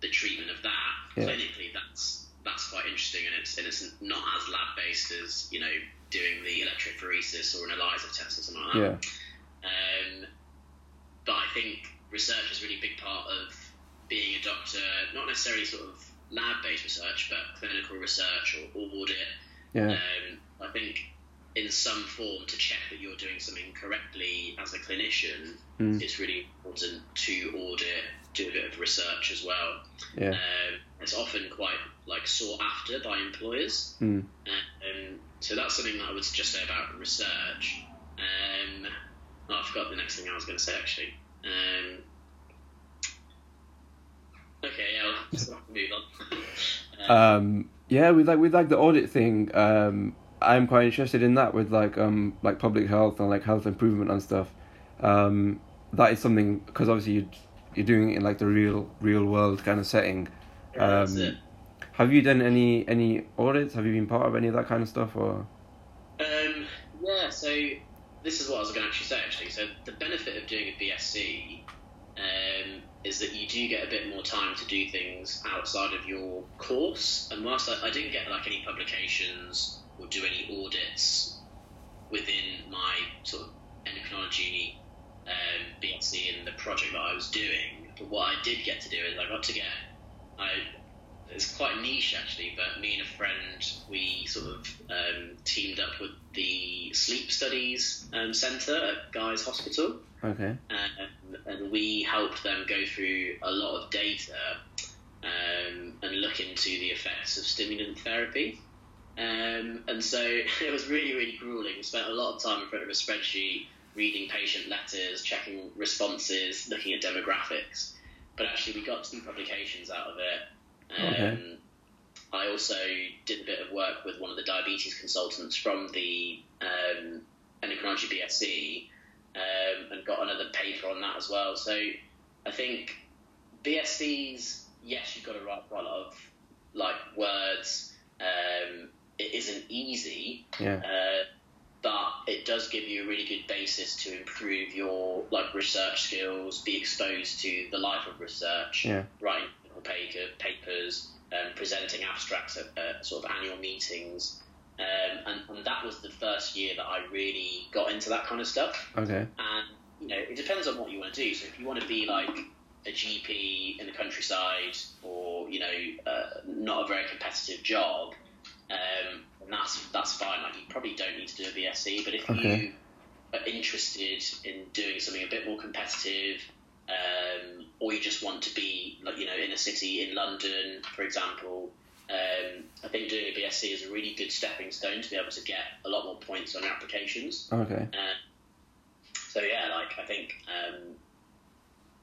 the treatment of that, yeah. clinically, that's that's quite interesting, and it's and it's not as lab-based as, you know, doing the electrophoresis or an ELISA test or something like that. Yeah. Um, but I think research is a really big part of being a doctor, not necessarily sort of lab-based research, but clinical research or audit. Yeah. Um, I think in some form to check that you're doing something correctly as a clinician, mm. it's really important to audit, do a bit of research as well. Yeah. Um, it's often quite like sought after by employers. Mm. Um, so that's something that I would just say about research. Um, oh, I forgot the next thing I was going to say actually. Um, okay, yeah, I'll just move on. um, um. Yeah, with like with like the audit thing, um, I'm quite interested in that with like um like public health and like health improvement and stuff. Um, that is something because obviously you you're doing it in like the real real world kind of setting. Um, That's it. Have you done any any audits? Have you been part of any of that kind of stuff or? Um, yeah, so this is what I was going to actually say actually. So the benefit of doing a B S c um, is that you do get a bit more time to do things outside of your course. And whilst I, I didn't get like any publications or do any audits within my sort of endocrinology um, B S c and the project that I was doing, but what I did get to do is I got to get, I, it's quite niche actually, but me and a friend, we sort of um, teamed up with the Sleep Studies um, Centre at Guy's Hospital. Okay. Um, and we helped them go through a lot of data um, and look into the effects of stimulant therapy. Um, and so it was really, really grueling. We spent a lot of time in front of a spreadsheet, reading patient letters, checking responses, looking at demographics. But actually we got some publications out of it. Um, okay. I also did a bit of work with one of the diabetes consultants from the um, endocrinology B S c, Um, and got another paper on that as well. So I think B S Cs, yes, you've got to write quite a lot of like words. Um, it isn't easy, yeah. uh, but it does give you a really good basis to improve your like research skills, be exposed to the life of research, yeah. writing paper, papers, um, presenting abstracts at uh, sort of annual meetings. Um, and, and that was the first year that I really got into that kind of stuff. Okay. And, you know, it depends on what you want to do. So if you want to be, like, a G P in the countryside or, you know, uh, not a very competitive job, um, and that's that's fine. Like, you probably don't need to do a B S c. But if okay. you are interested in doing something a bit more competitive, um, or you just want to be, like, you know, in a city in London, for example, um, I think doing a B S c is a really good stepping stone to be able to get a lot more points on applications. Okay. Uh, so yeah, like I think, um,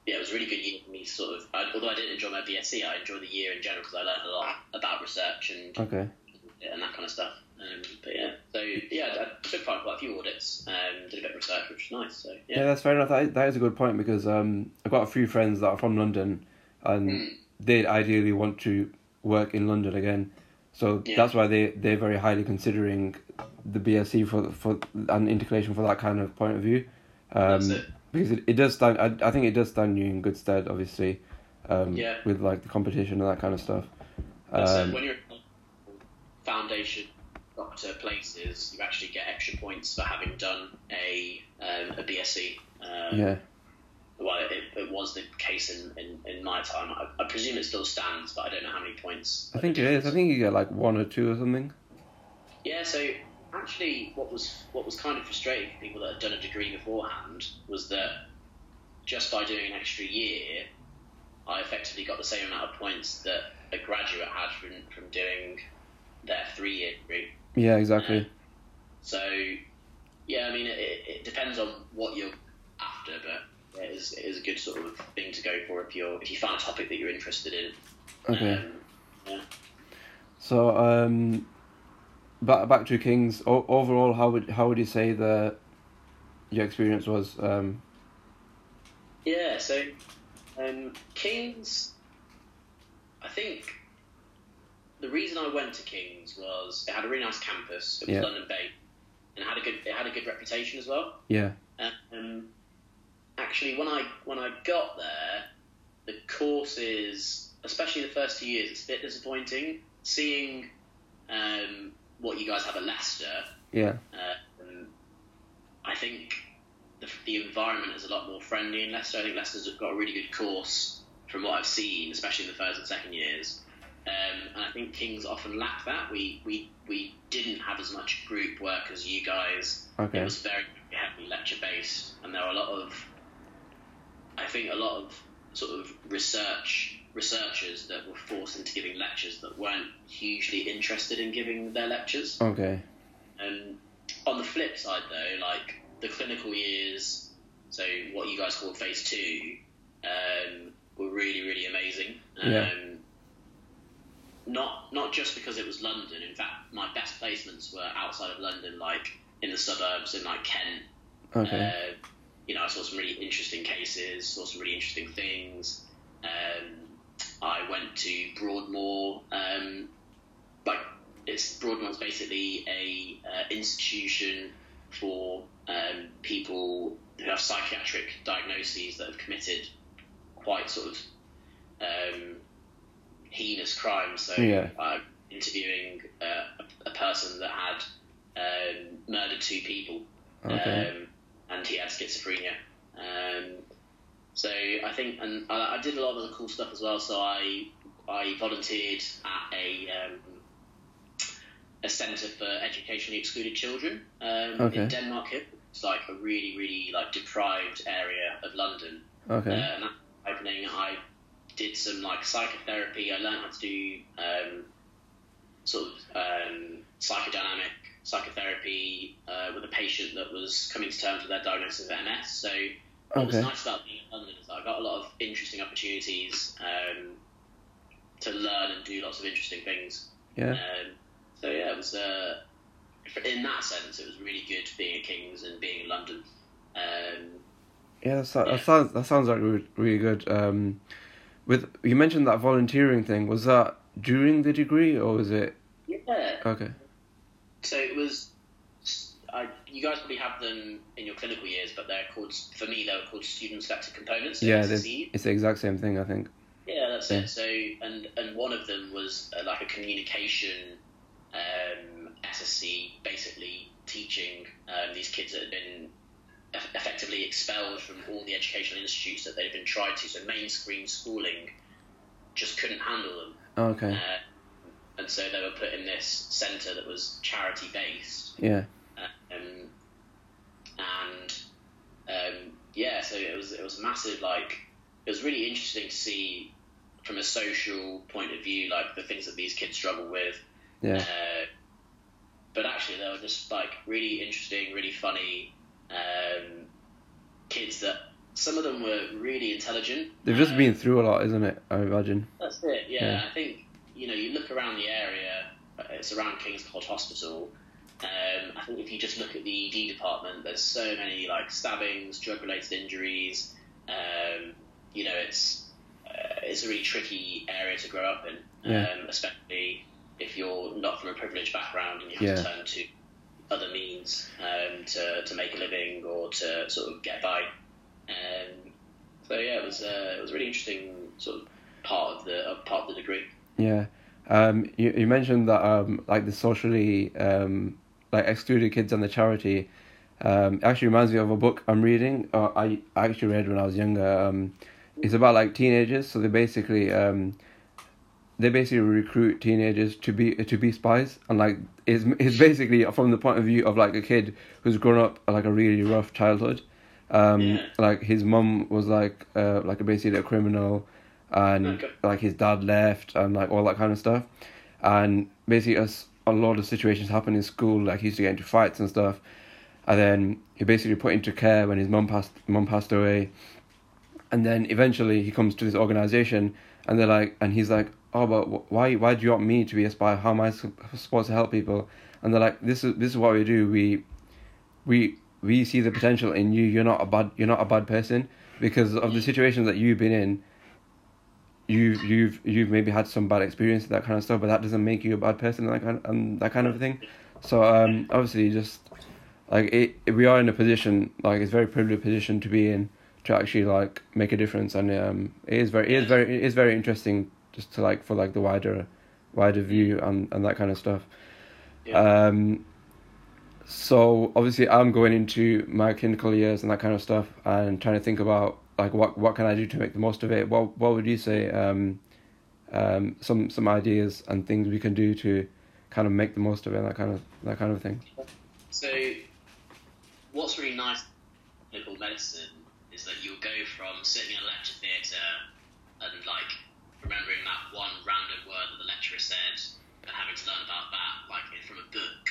yeah, it was a really good year for me. Sort of, I, although I didn't enjoy my B S c, I enjoyed the year in general because I learned a lot about research and okay. and that kind of stuff. Um, but yeah, so yeah, I took part in quite a few audits, um, did a bit of research, which was nice. So yeah, yeah that's fair enough. That, that is a good point because um, I've got a few friends that are from London and mm. they ideally want to work in London again, so yeah. that's why they they're very highly considering the B S c for for an integration for that kind of point of view. Um, that's it. Because it, it does stand, I, I think it does stand you in good stead, obviously, um, yeah. with like the competition and that kind of stuff. That's um, it. When you're foundation doctor places, you actually get extra points for having done a um, a B S c. Um, yeah. Well, it, it was the case in, in, in my time. I, I presume it still stands, but I don't know how many points. I think it is. I think you get like one or two or something. Yeah. So actually, what was what was kind of frustrating for people that had done a degree beforehand was that just by doing an extra year, I effectively got the same amount of points that a graduate had from from doing their three-year degree. Yeah, exactly. Um, so, yeah, I mean, it, it depends on what you're after, but it is, it is a good sort of thing to go for if you're if you find a topic that you're interested in. Okay. Um, yeah. So, um, back back to King's. O- overall, how would how would you say the your experience was? Um... Yeah. So, um, King's, I think. The reason I went to King's was it had a really nice campus. It was yeah. London based, and it had a good it had a good reputation as well. Yeah. Um, actually, when I when I got there, the courses, especially the first two years, it's a bit disappointing. Seeing um, what you guys have at Leicester. Yeah. Uh, um, I think the the environment is a lot more friendly in Leicester. I think Leicester's got a really good course from what I've seen, especially in the first and second years. Um, and I think King's often lack that. We, we we didn't have as much group work as you guys. Okay. It was very heavily lecture based, and there were a lot of, I think, a lot of sort of research researchers that were forced into giving lectures that weren't hugely interested in giving their lectures. Okay. Um, on the flip side, though, like the clinical years, so what you guys call phase two, um, were really really amazing. Um, yeah. Not not just because it was London. In fact, my best placements were outside of London, like in the suburbs, in like Kent. Okay. Uh, you know, I saw some really interesting cases, saw some really interesting things. Um, I went to Broadmoor. Um, like it's Broadmoor's basically a uh, institution for um, people who have psychiatric diagnoses that have committed quite sort of. Um, heinous crime, so yeah. uh, interviewing uh, a, a person that had um, murdered two people, okay. um, and he had schizophrenia. Um, so I think, and I, I did a lot of other cool stuff as well, so I I volunteered at a um, a centre for educationally excluded children um, okay. in Denmark. It's like a really, really like deprived area of London. Okay. Uh, and that opening, I did some like psychotherapy. I learned how to do um, sort of um, psychodynamic psychotherapy uh, with a patient that was coming to terms with their diagnosis of M S. So okay. what was nice about being in London is that I got a lot of interesting opportunities um, to learn and do lots of interesting things. Yeah. Um, so yeah, it was uh, in that sense, it was really good being at King's and being in London. Um, yeah, that sounds yeah. that sounds that sounds like really, really good. Um, With you mentioned that volunteering thing, was that during the degree or was it? Yeah. Okay. So it was. I, you guys probably have them in your clinical years, but they're called. For me, they were called student selected components. So yeah, it's the exact same thing, I think. Yeah, that's yeah. it. So and and one of them was uh, like a communication um, S S C, basically teaching um, these kids that had been effectively expelled from all the educational institutes that they've been tried to, so mainstream schooling just couldn't handle them. Okay. Uh, and so they were put in this centre that was charity based. Yeah. Um, and um, yeah, so it was it was massive. Like, it was really interesting to see from a social point of view, like the things that these kids struggle with. Yeah. Uh, but actually, they were just like really interesting, really funny um, kids that. Some of them were really intelligent. They've just um, been through a lot, isn't it? I imagine. That's it, yeah. yeah. I think, you know, you look around the area, it's around King's Hospital. Um, I think if you just look at the E D department, there's so many, like, stabbings, drug-related injuries. Um, you know, it's uh, it's a really tricky area to grow up in, yeah. um, especially if you're not from a privileged background and you have yeah. to turn to other means um, to, to make a living or to sort of get by. Um, so yeah, it was uh, it was a really interesting sort of part of the uh, part of the degree. Yeah, um, you you mentioned that um, like the socially um, like excluded kids and the charity, um, it actually reminds me of a book I'm reading. Or I I actually read when I was younger. Um, it's about like teenagers. So they basically um, they basically recruit teenagers to be to be spies, and like it's it's basically from the point of view of like a kid who's grown up like a really rough childhood. Um, yeah. Like his mum was like, uh, like basically a criminal, and okay. like his dad left, and like all that kind of stuff, and basically as a lot of situations happened in school, like he used to get into fights and stuff, and then he basically put into care when his mum passed, mum passed away, and then eventually he comes to this organisation, and they're like, and he's like, oh, but why, why do you want me to be a spy? How am I supposed to help people? And they're like, this is this is what we do. We, we. We see the potential in you. You're not a bad. You're not a bad person because of the situations that you've been in. You've you've you've maybe had some bad experiences, that kind of stuff, but that doesn't make you a bad person, and that kind of, and that kind of thing. So um, obviously, just like it, it, we are in a position like it's a very privileged position to be in to actually like make a difference, and um, it is very it is very it is very interesting just to like for like the wider, wider view and, and that kind of stuff. Yeah. Um. So obviously I'm going into my clinical years and that kind of stuff and trying to think about like what, what can I do to make the most of it. What what would you say um, um, some some ideas and things we can do to kind of make the most of it and that kind of that kind of thing? So what's really nice about clinical medicine is that you'll go from sitting in a lecture theatre and like remembering that one random word that the lecturer said and having to learn about that like from a book.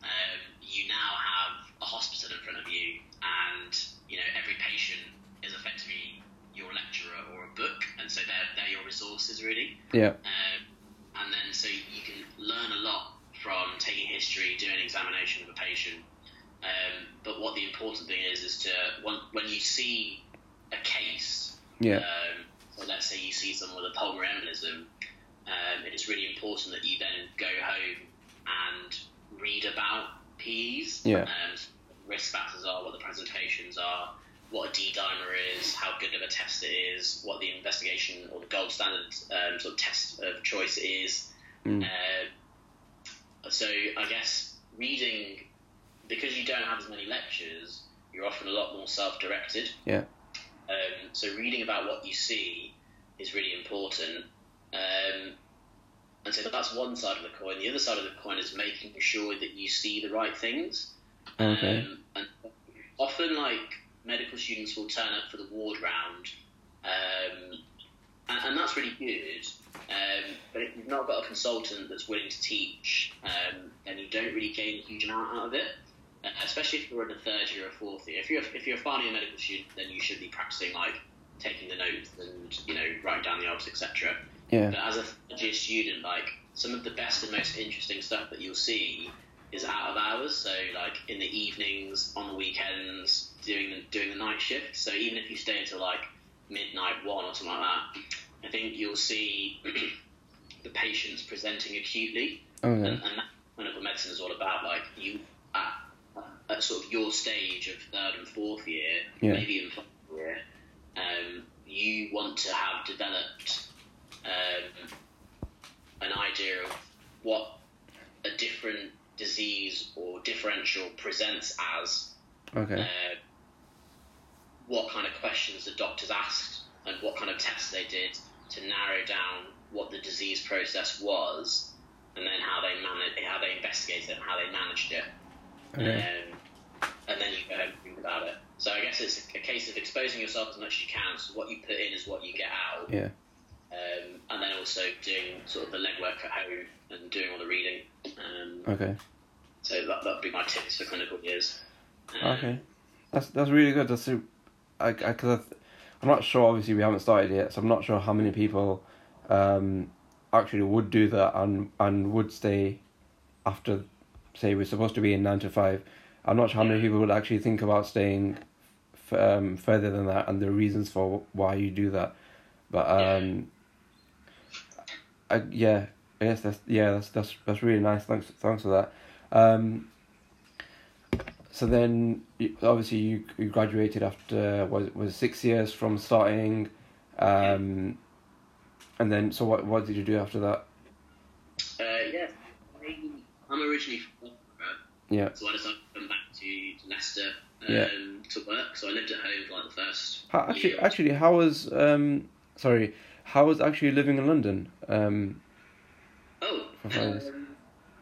Um, you now have a hospital in front of you, and you know every patient is effectively your lecturer or a book, and so they're they're your resources really. Yeah. Um, and then so you can learn a lot from taking history, doing an examination of a patient. Um, but what the important thing is is to when when you see a case. Yeah. Um, so let's say you see someone with a pulmonary embolism. Um, it is really important that you then go home and read about P Es, yeah. um, risk factors are, what the presentations are, what a D-dimer is, how good of a test it is, what the investigation or the gold standard um, sort of test of choice is. Mm. Uh, so I guess reading, because you don't have as many lectures, you're often a lot more self-directed. Yeah. Um, so reading about what you see is really important. Um, And so that's one side of the coin. The other side of the coin is making sure that you see the right things. Okay. Um, and often, like, medical students will turn up for the ward round, um, and, and that's really good. Um, but if you've not got a consultant that's willing to teach, um, then you don't really gain a huge amount out of it, uh, especially if you're in a third year or fourth year. If you're if you're a final-year medical student, then you should be practicing, like, taking the notes and, you know, writing down the obs, et cetera. Yeah. But as a third-year student, like, some of the best and most interesting stuff that you'll see is out of hours. So, like, in the evenings, on the weekends, doing the, doing the night shift. So even if you stay until, like, midnight, one or something like that, I think you'll see the patients presenting acutely. Oh, yeah. And, and that's what clinical medicine is all about. Like, you, at, at sort of your stage of third and fourth year, yeah. maybe even fourth year, um, you want to have developed... Um, an idea of what a different disease or differential presents as. Okay. Uh, what kind of questions the doctors asked and what kind of tests they did to narrow down what the disease process was, and then how they managed, how they investigated it, and how they managed it. Okay. Um, and then just go home and think about it. So I guess it's a case of exposing yourself as much as you can, so what you put in is what you get out. Yeah. Um, and then also doing sort of the legwork at home and doing all the reading. Um, okay. So that that'd be my tips for clinical years. Um, okay, that's that's really good. That's super, I I cause I, I'm not sure. Obviously, we haven't started yet, so I'm not sure how many people um, actually would do that and and would stay after. Say we're supposed to be in nine to five. I'm not sure how many people would actually think about staying f- um, further than that and the reasons for why you do that. But um, I yeah, I guess that's yeah that's that's that's really nice. Thanks thanks for that. Um, so then, obviously, you you graduated after was was six years from starting, um, and then so what what did you do after that? Uh, yeah, I'm originally from Loughborough. Yeah. So I decided to come back to, to Leicester um, yeah. to work. So I lived at home for like the first. How, actually, year. actually, how was um sorry, how was actually living in London? Um, oh.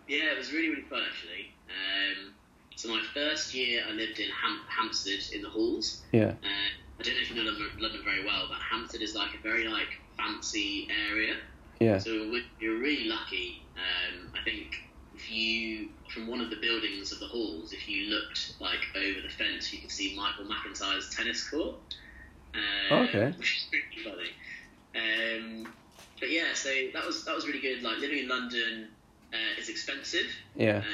Yeah, it was really, really fun, actually. Um, so my first year, I lived in Ham- Hampstead in the halls. Yeah. Uh, I don't know if you know London, London very well, but Hampstead is like a very, like, fancy area. Yeah. So we were really lucky. Um, I think if you, from one of the buildings of the halls, if you looked, like, over the fence, you could see Michael McIntyre's tennis court. Uh, oh, okay. Which is pretty funny. Um, but yeah, so that was that was really good. Like, living in London... Uh, it's expensive, yeah,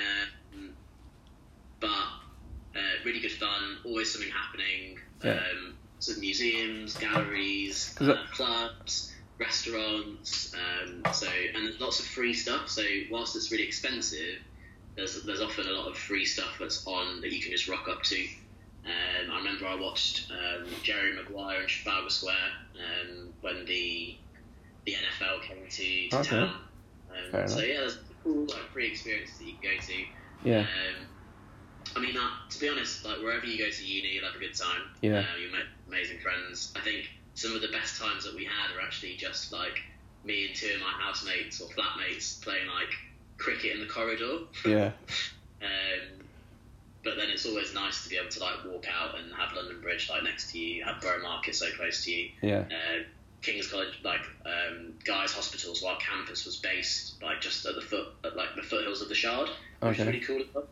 um, but uh, really good fun. Always something happening. Yeah. Um, some museums, galleries, uh, that... clubs, restaurants. Um, so and there's lots of free stuff. So whilst it's really expensive, there's there's often a lot of free stuff that's on that you can just rock up to. Um, I remember I watched um, Jerry Maguire in Trafalgar Square um, when the the N F L came to, to okay. town. Um, so yeah, there's cool like free experiences that you can go to. Yeah. Um, I mean, uh, to be honest, like wherever you go to uni, you'll have a good time. Yeah. Uh, you make amazing friends. I think some of the best times that we had are actually just like me and two of my housemates or flatmates playing like cricket in the corridor. Yeah. um, but then it's always nice to be able to like walk out and have London Bridge like next to you, have Borough Market so close to you. Yeah. Uh, King's College, like um, Guy's Hospital, so our campus was based like just at the foot, at, like the foothills of the Shard, which okay. is really cool.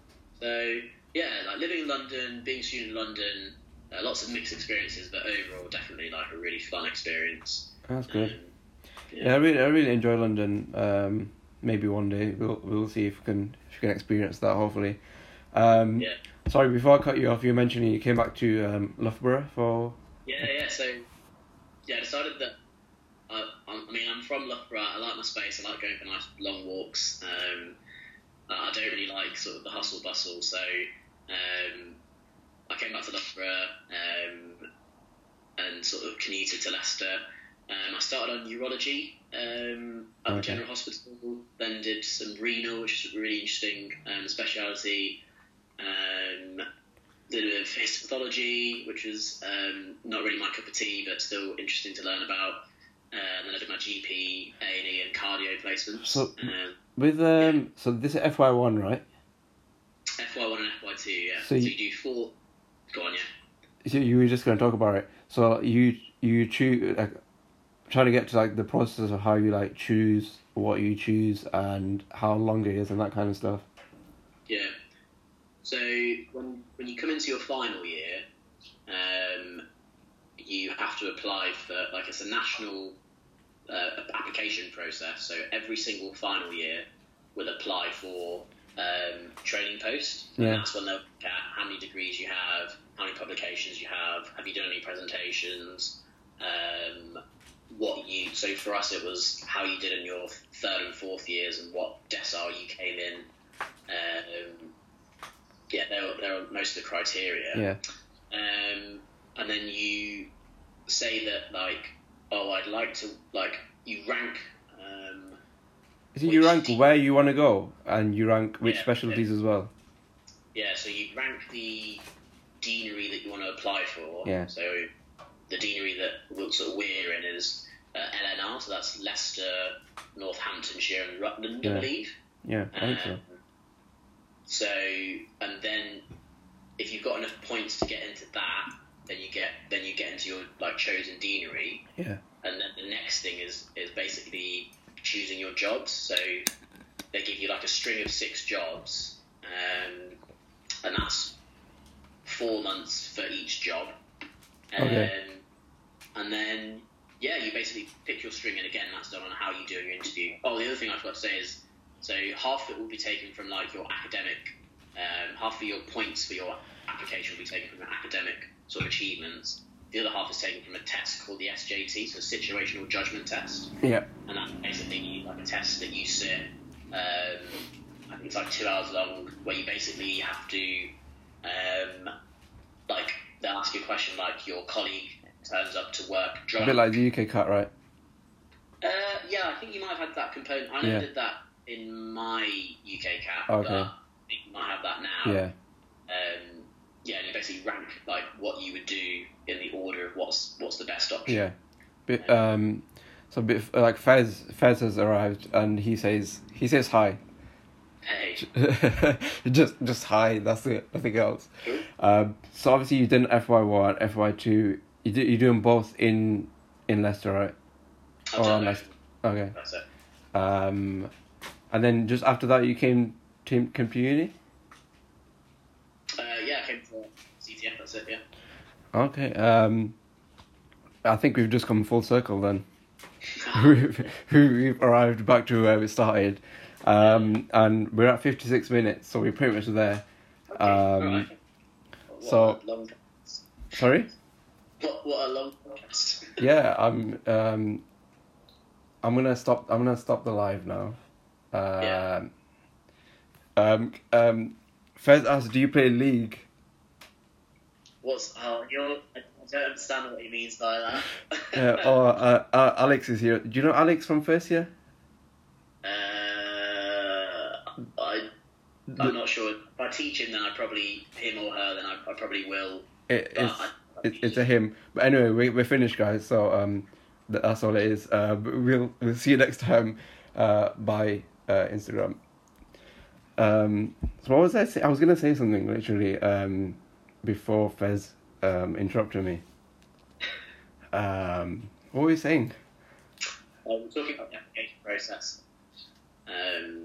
So yeah, like living in London, being a student in London, uh, lots of mixed experiences, but overall definitely like a really fun experience. That's good. Um, yeah. yeah, I really, I really enjoy London. Um, maybe one day we'll we'll see if we can if we can experience that. Hopefully. Um, yeah. Sorry, before I cut you off, you mentioned you came back to um, Loughborough for. Yeah, yeah. So yeah, I decided that. I, I mean, I'm from Loughborough, I like my space, I like going for nice long walks, um, I don't really like sort of the hustle bustle, so um, I came back to Loughborough um, and sort of commuted to Leicester. Um, I started on urology um, at okay. the General Hospital, then did some renal, which is a really interesting um, speciality, um, did a bit of histopathology, which was um, not really my cup of tea, but still interesting to learn about. Uh, and then I did my G P, A and E, and cardio placements. So, um, with, um, so this is F Y one, right? F Y one and F Y two, yeah. So you, so you do four... Go on, yeah. So you were just going to talk about it. So you you choose... Like, trying to get to like the process of how you like choose what you choose and how long it is and that kind of stuff. Yeah. So when, when you come into your final year... um. You have to apply for, like, it's a national uh, application process. So every single final year will apply for um, training posts. Yeah. And that's when they'll look at how many degrees you have, how many publications you have, have you done any presentations, um, what you... So for us, it was how you did in your third and fourth years and what decile you came in. Um, yeah, they were, they were most of the criteria. Yeah. Um, and then you say that, like, oh, I'd like to, like, you rank... Um, Is it you rank th- where you want to go, and you rank which yeah, specialties it, as well? Yeah, so you rank the deanery that you want to apply for. Yeah. So the deanery that sort of we're in is uh, L N R, so that's Leicester, Northamptonshire and Rutland, yeah. I believe. Yeah, I think um, so. So, and then... If you you've got enough points to get into that, then you get then you get into your like chosen deanery. Yeah. And then the next thing is is basically choosing your jobs. So they give you like a string of six jobs, um, and that's four months for each job. Um, okay. And then yeah, you basically pick your string, and again that's done on how you do your interview. Oh, the other thing I forgot to say is, so half of it will be taken from like your academic, um, half of your points for your application will be taken from your academic sort of achievements. The other half is taken from a test called the S J T, so situational judgment test. Yeah. And that's basically like a test that you sit. Um, I think it's like two hours long, where you basically have to, um, like they'll ask you a question like your colleague turns up to work drunk. A bit like the U K cut, right? Uh, yeah, I think you might have had that component. I never yeah. did that in my U K cat, okay. but I think you might have that now. Yeah. Um, yeah, and you basically rank like what you would do in the order of what's what's the best option. Yeah. Bit, um, so a bit like Fez. Fez has arrived, and he says he says hi. Hey. just just hi. That's it. Nothing else. Cool. Um, so obviously you didn't F Y one, F Y two. You do, you're doing both in in Leicester, right? Or on Leicester. Okay. That's it. Um. And then just after that, you came to, came to uni? Uh, yeah, I came to C T F, that's it, yeah. Okay, um, I think we've just come full circle then. we've, we've arrived back to where we started, um, and we're at fifty-six minutes, so we're pretty much there. Okay, um, right. What so, a long... Sorry? What, what a long podcast. yeah, I'm, um, I'm gonna stop, I'm gonna stop the live now. Uh, yeah. Um. Um. Fez asked, "Do you play League?" What's uh? You're, I don't understand what he means by that. yeah. Oh, uh, uh, Alex is here. Do you know Alex from first year? Uh, I. I'm the, not sure. If I teach him, then I probably him or her. Then I, I probably will. It, it's I, I it, it's a him. But anyway, we we're finished, guys. So um, that's all it is. Uh, we'll we'll see you next time. Uh, by. Uh, Instagram. Um, so what was I say? I was gonna say something literally um, before Fez um, interrupted me. Um, what were you saying? Uh, we're talking about the application process. Um,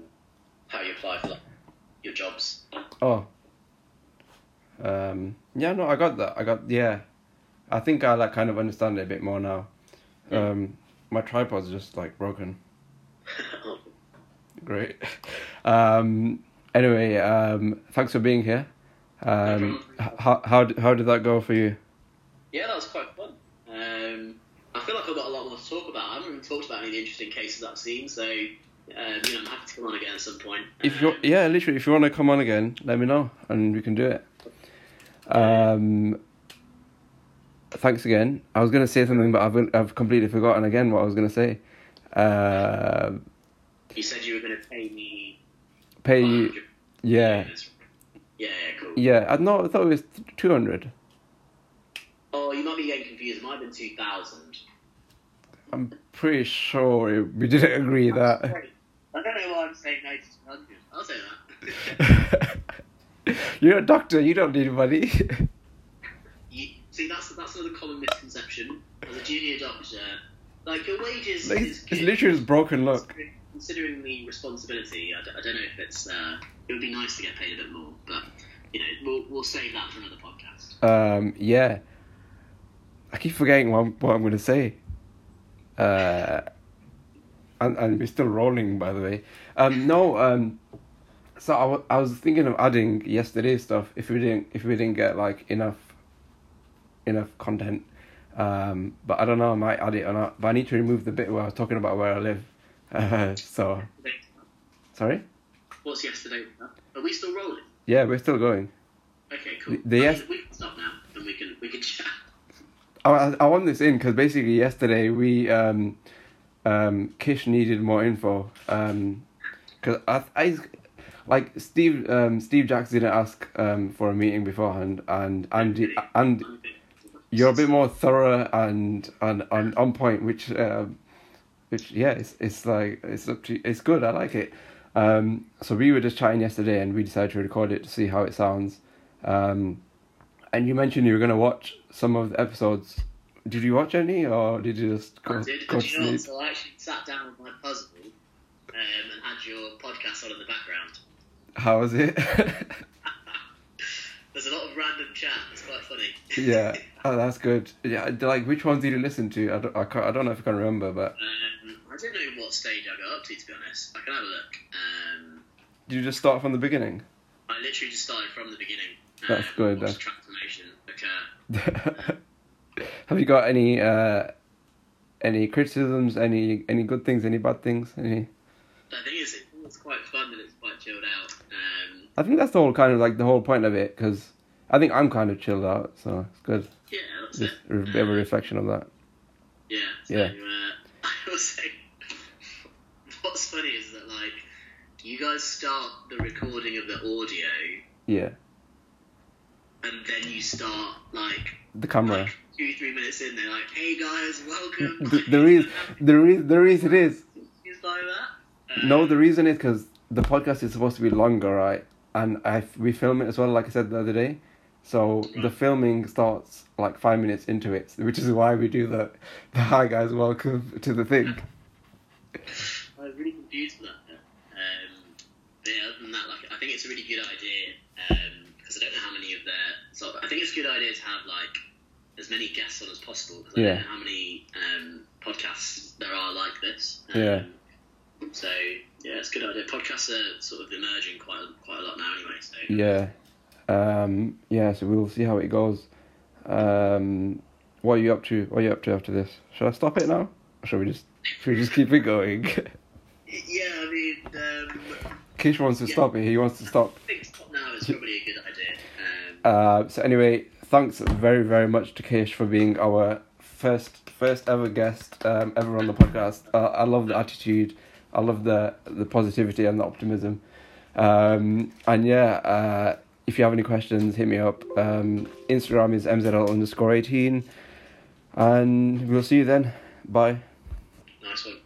how you apply for like, your jobs. Oh. Um, yeah, no, I got that. I got yeah. I think I like kind of understand it a bit more now. Yeah. Um, my tripod's just like broken. Great. Um, anyway, um, thanks for being here. Um, how how how did that go for you? Yeah, that was quite fun. Um, I feel like I've got a lot more to talk about. I haven't even talked about any of the interesting cases I've seen, so um, you know, I'm happy to come on again at some point. If you yeah, literally, if you want to come on again, let me know and we can do it. Um, thanks again. I was gonna say something, but I've I've completely forgotten again what I was gonna say. Uh, You said you were going to pay me... Pay you... Yeah. Yeah, yeah, cool. Yeah, I, no, I thought it was two hundred. Oh, you might be getting confused. It might have been two thousand. I'm pretty sure we didn't agree that. Sorry. I don't know why I'm saying no to two hundred. I'll say that. You're a doctor. You don't need money. you, see, that's that's another common misconception. As a junior doctor, like, your wages... Like, is, it's literally just broken luck. Considering the responsibility, I, d- I don't know if it's. Uh, it would be nice to get paid a bit more, but you know, we'll we'll save that for another podcast. Um. Yeah. I keep forgetting what I'm, what I'm going to say. Uh, and and we're still rolling, by the way. Um. No. Um. So I, w- I was thinking of adding yesterday's stuff if we didn't if we didn't get like enough. Enough content, um. But I don't know. I might add it or not. But I need to remove the bit where I was talking about where I live. Uh, so, sorry? What's yesterday? Are we still rolling? Yeah, we're still going. Okay, cool. The, the yes- we can stop now, and we can we can chat. I I want this in because basically yesterday we um um Kish needed more info um because I I like Steve um Steve Jacks didn't ask um for a meeting beforehand and Andy and you're a bit more thorough and and, and on point which um. Which yeah, it's it's like it's up to it's good. I like it. Um, so we were just chatting yesterday, and we decided to record it to see how it sounds. Um, And you mentioned you were going to watch some of the episodes. Did you watch any, or did you just go, I did, go to you know, sleep? So I actually sat down with my puzzle um, and had your podcast on in the background. How was it? There's a lot of random chat. It's quite funny. Yeah. Oh, that's good. Yeah. Like, which ones did you listen to? I don't, I can't, I don't know if I can remember, but... Um, I don't know what stage I got up to, to be honest. I can have a look. Um, did you just start from the beginning? I literally just started from the beginning. That's um, good. That's... transformation occur. Have you got any uh, any criticisms, any any good things, any bad things? Any? I think it's, it's quite fun and it's quite chilled out. Um, I think that's the whole kind of like the whole point of it, because I think I'm kind of chilled out, so it's good. Yeah, that's Just it. Just a bit of a reflection of that. Yeah. So, yeah. Uh, I will say, what's funny is that like you guys start the recording of the audio. Yeah. And then you start like the camera. Like, two, three minutes in, they're like, "Hey guys, welcome." the reason, the reason, the reason it is. Is like that? Uh, no, the reason is because the podcast is supposed to be longer, right? And I we film it as well, like I said the other day. So right. The filming starts like five minutes into it, which is why we do the, the "Hi guys, welcome" to the thing. I was really confused with that. Um, but yeah, other than that, like I think it's a really good idea. Um, I don't know how many of their... So I think it's a good idea to have, like, as many guests on as possible, because I yeah. don't know how many um, podcasts there are like this. Um, yeah. So, yeah, it's a good idea. Podcasts are sort of emerging quite, quite a lot now anyway, so... Yeah. Um, yeah, so we'll see how it goes. Um, what are you up to? What are you up to after this? Should I stop it now? Or should we just, should we just keep it going? Yeah, I mean... Um, Kish wants to yeah. stop it. He wants to stop. I think stop now is probably a good idea. Uh, so anyway, thanks very, very much to Kish for being our first first ever guest um, ever on the podcast. Uh, I love the attitude. I love the, the positivity and the optimism. Um, and yeah, uh, if you have any questions, hit me up. Um, Instagram is mzl underscore eighteen. And we'll see you then. Bye. Nice one.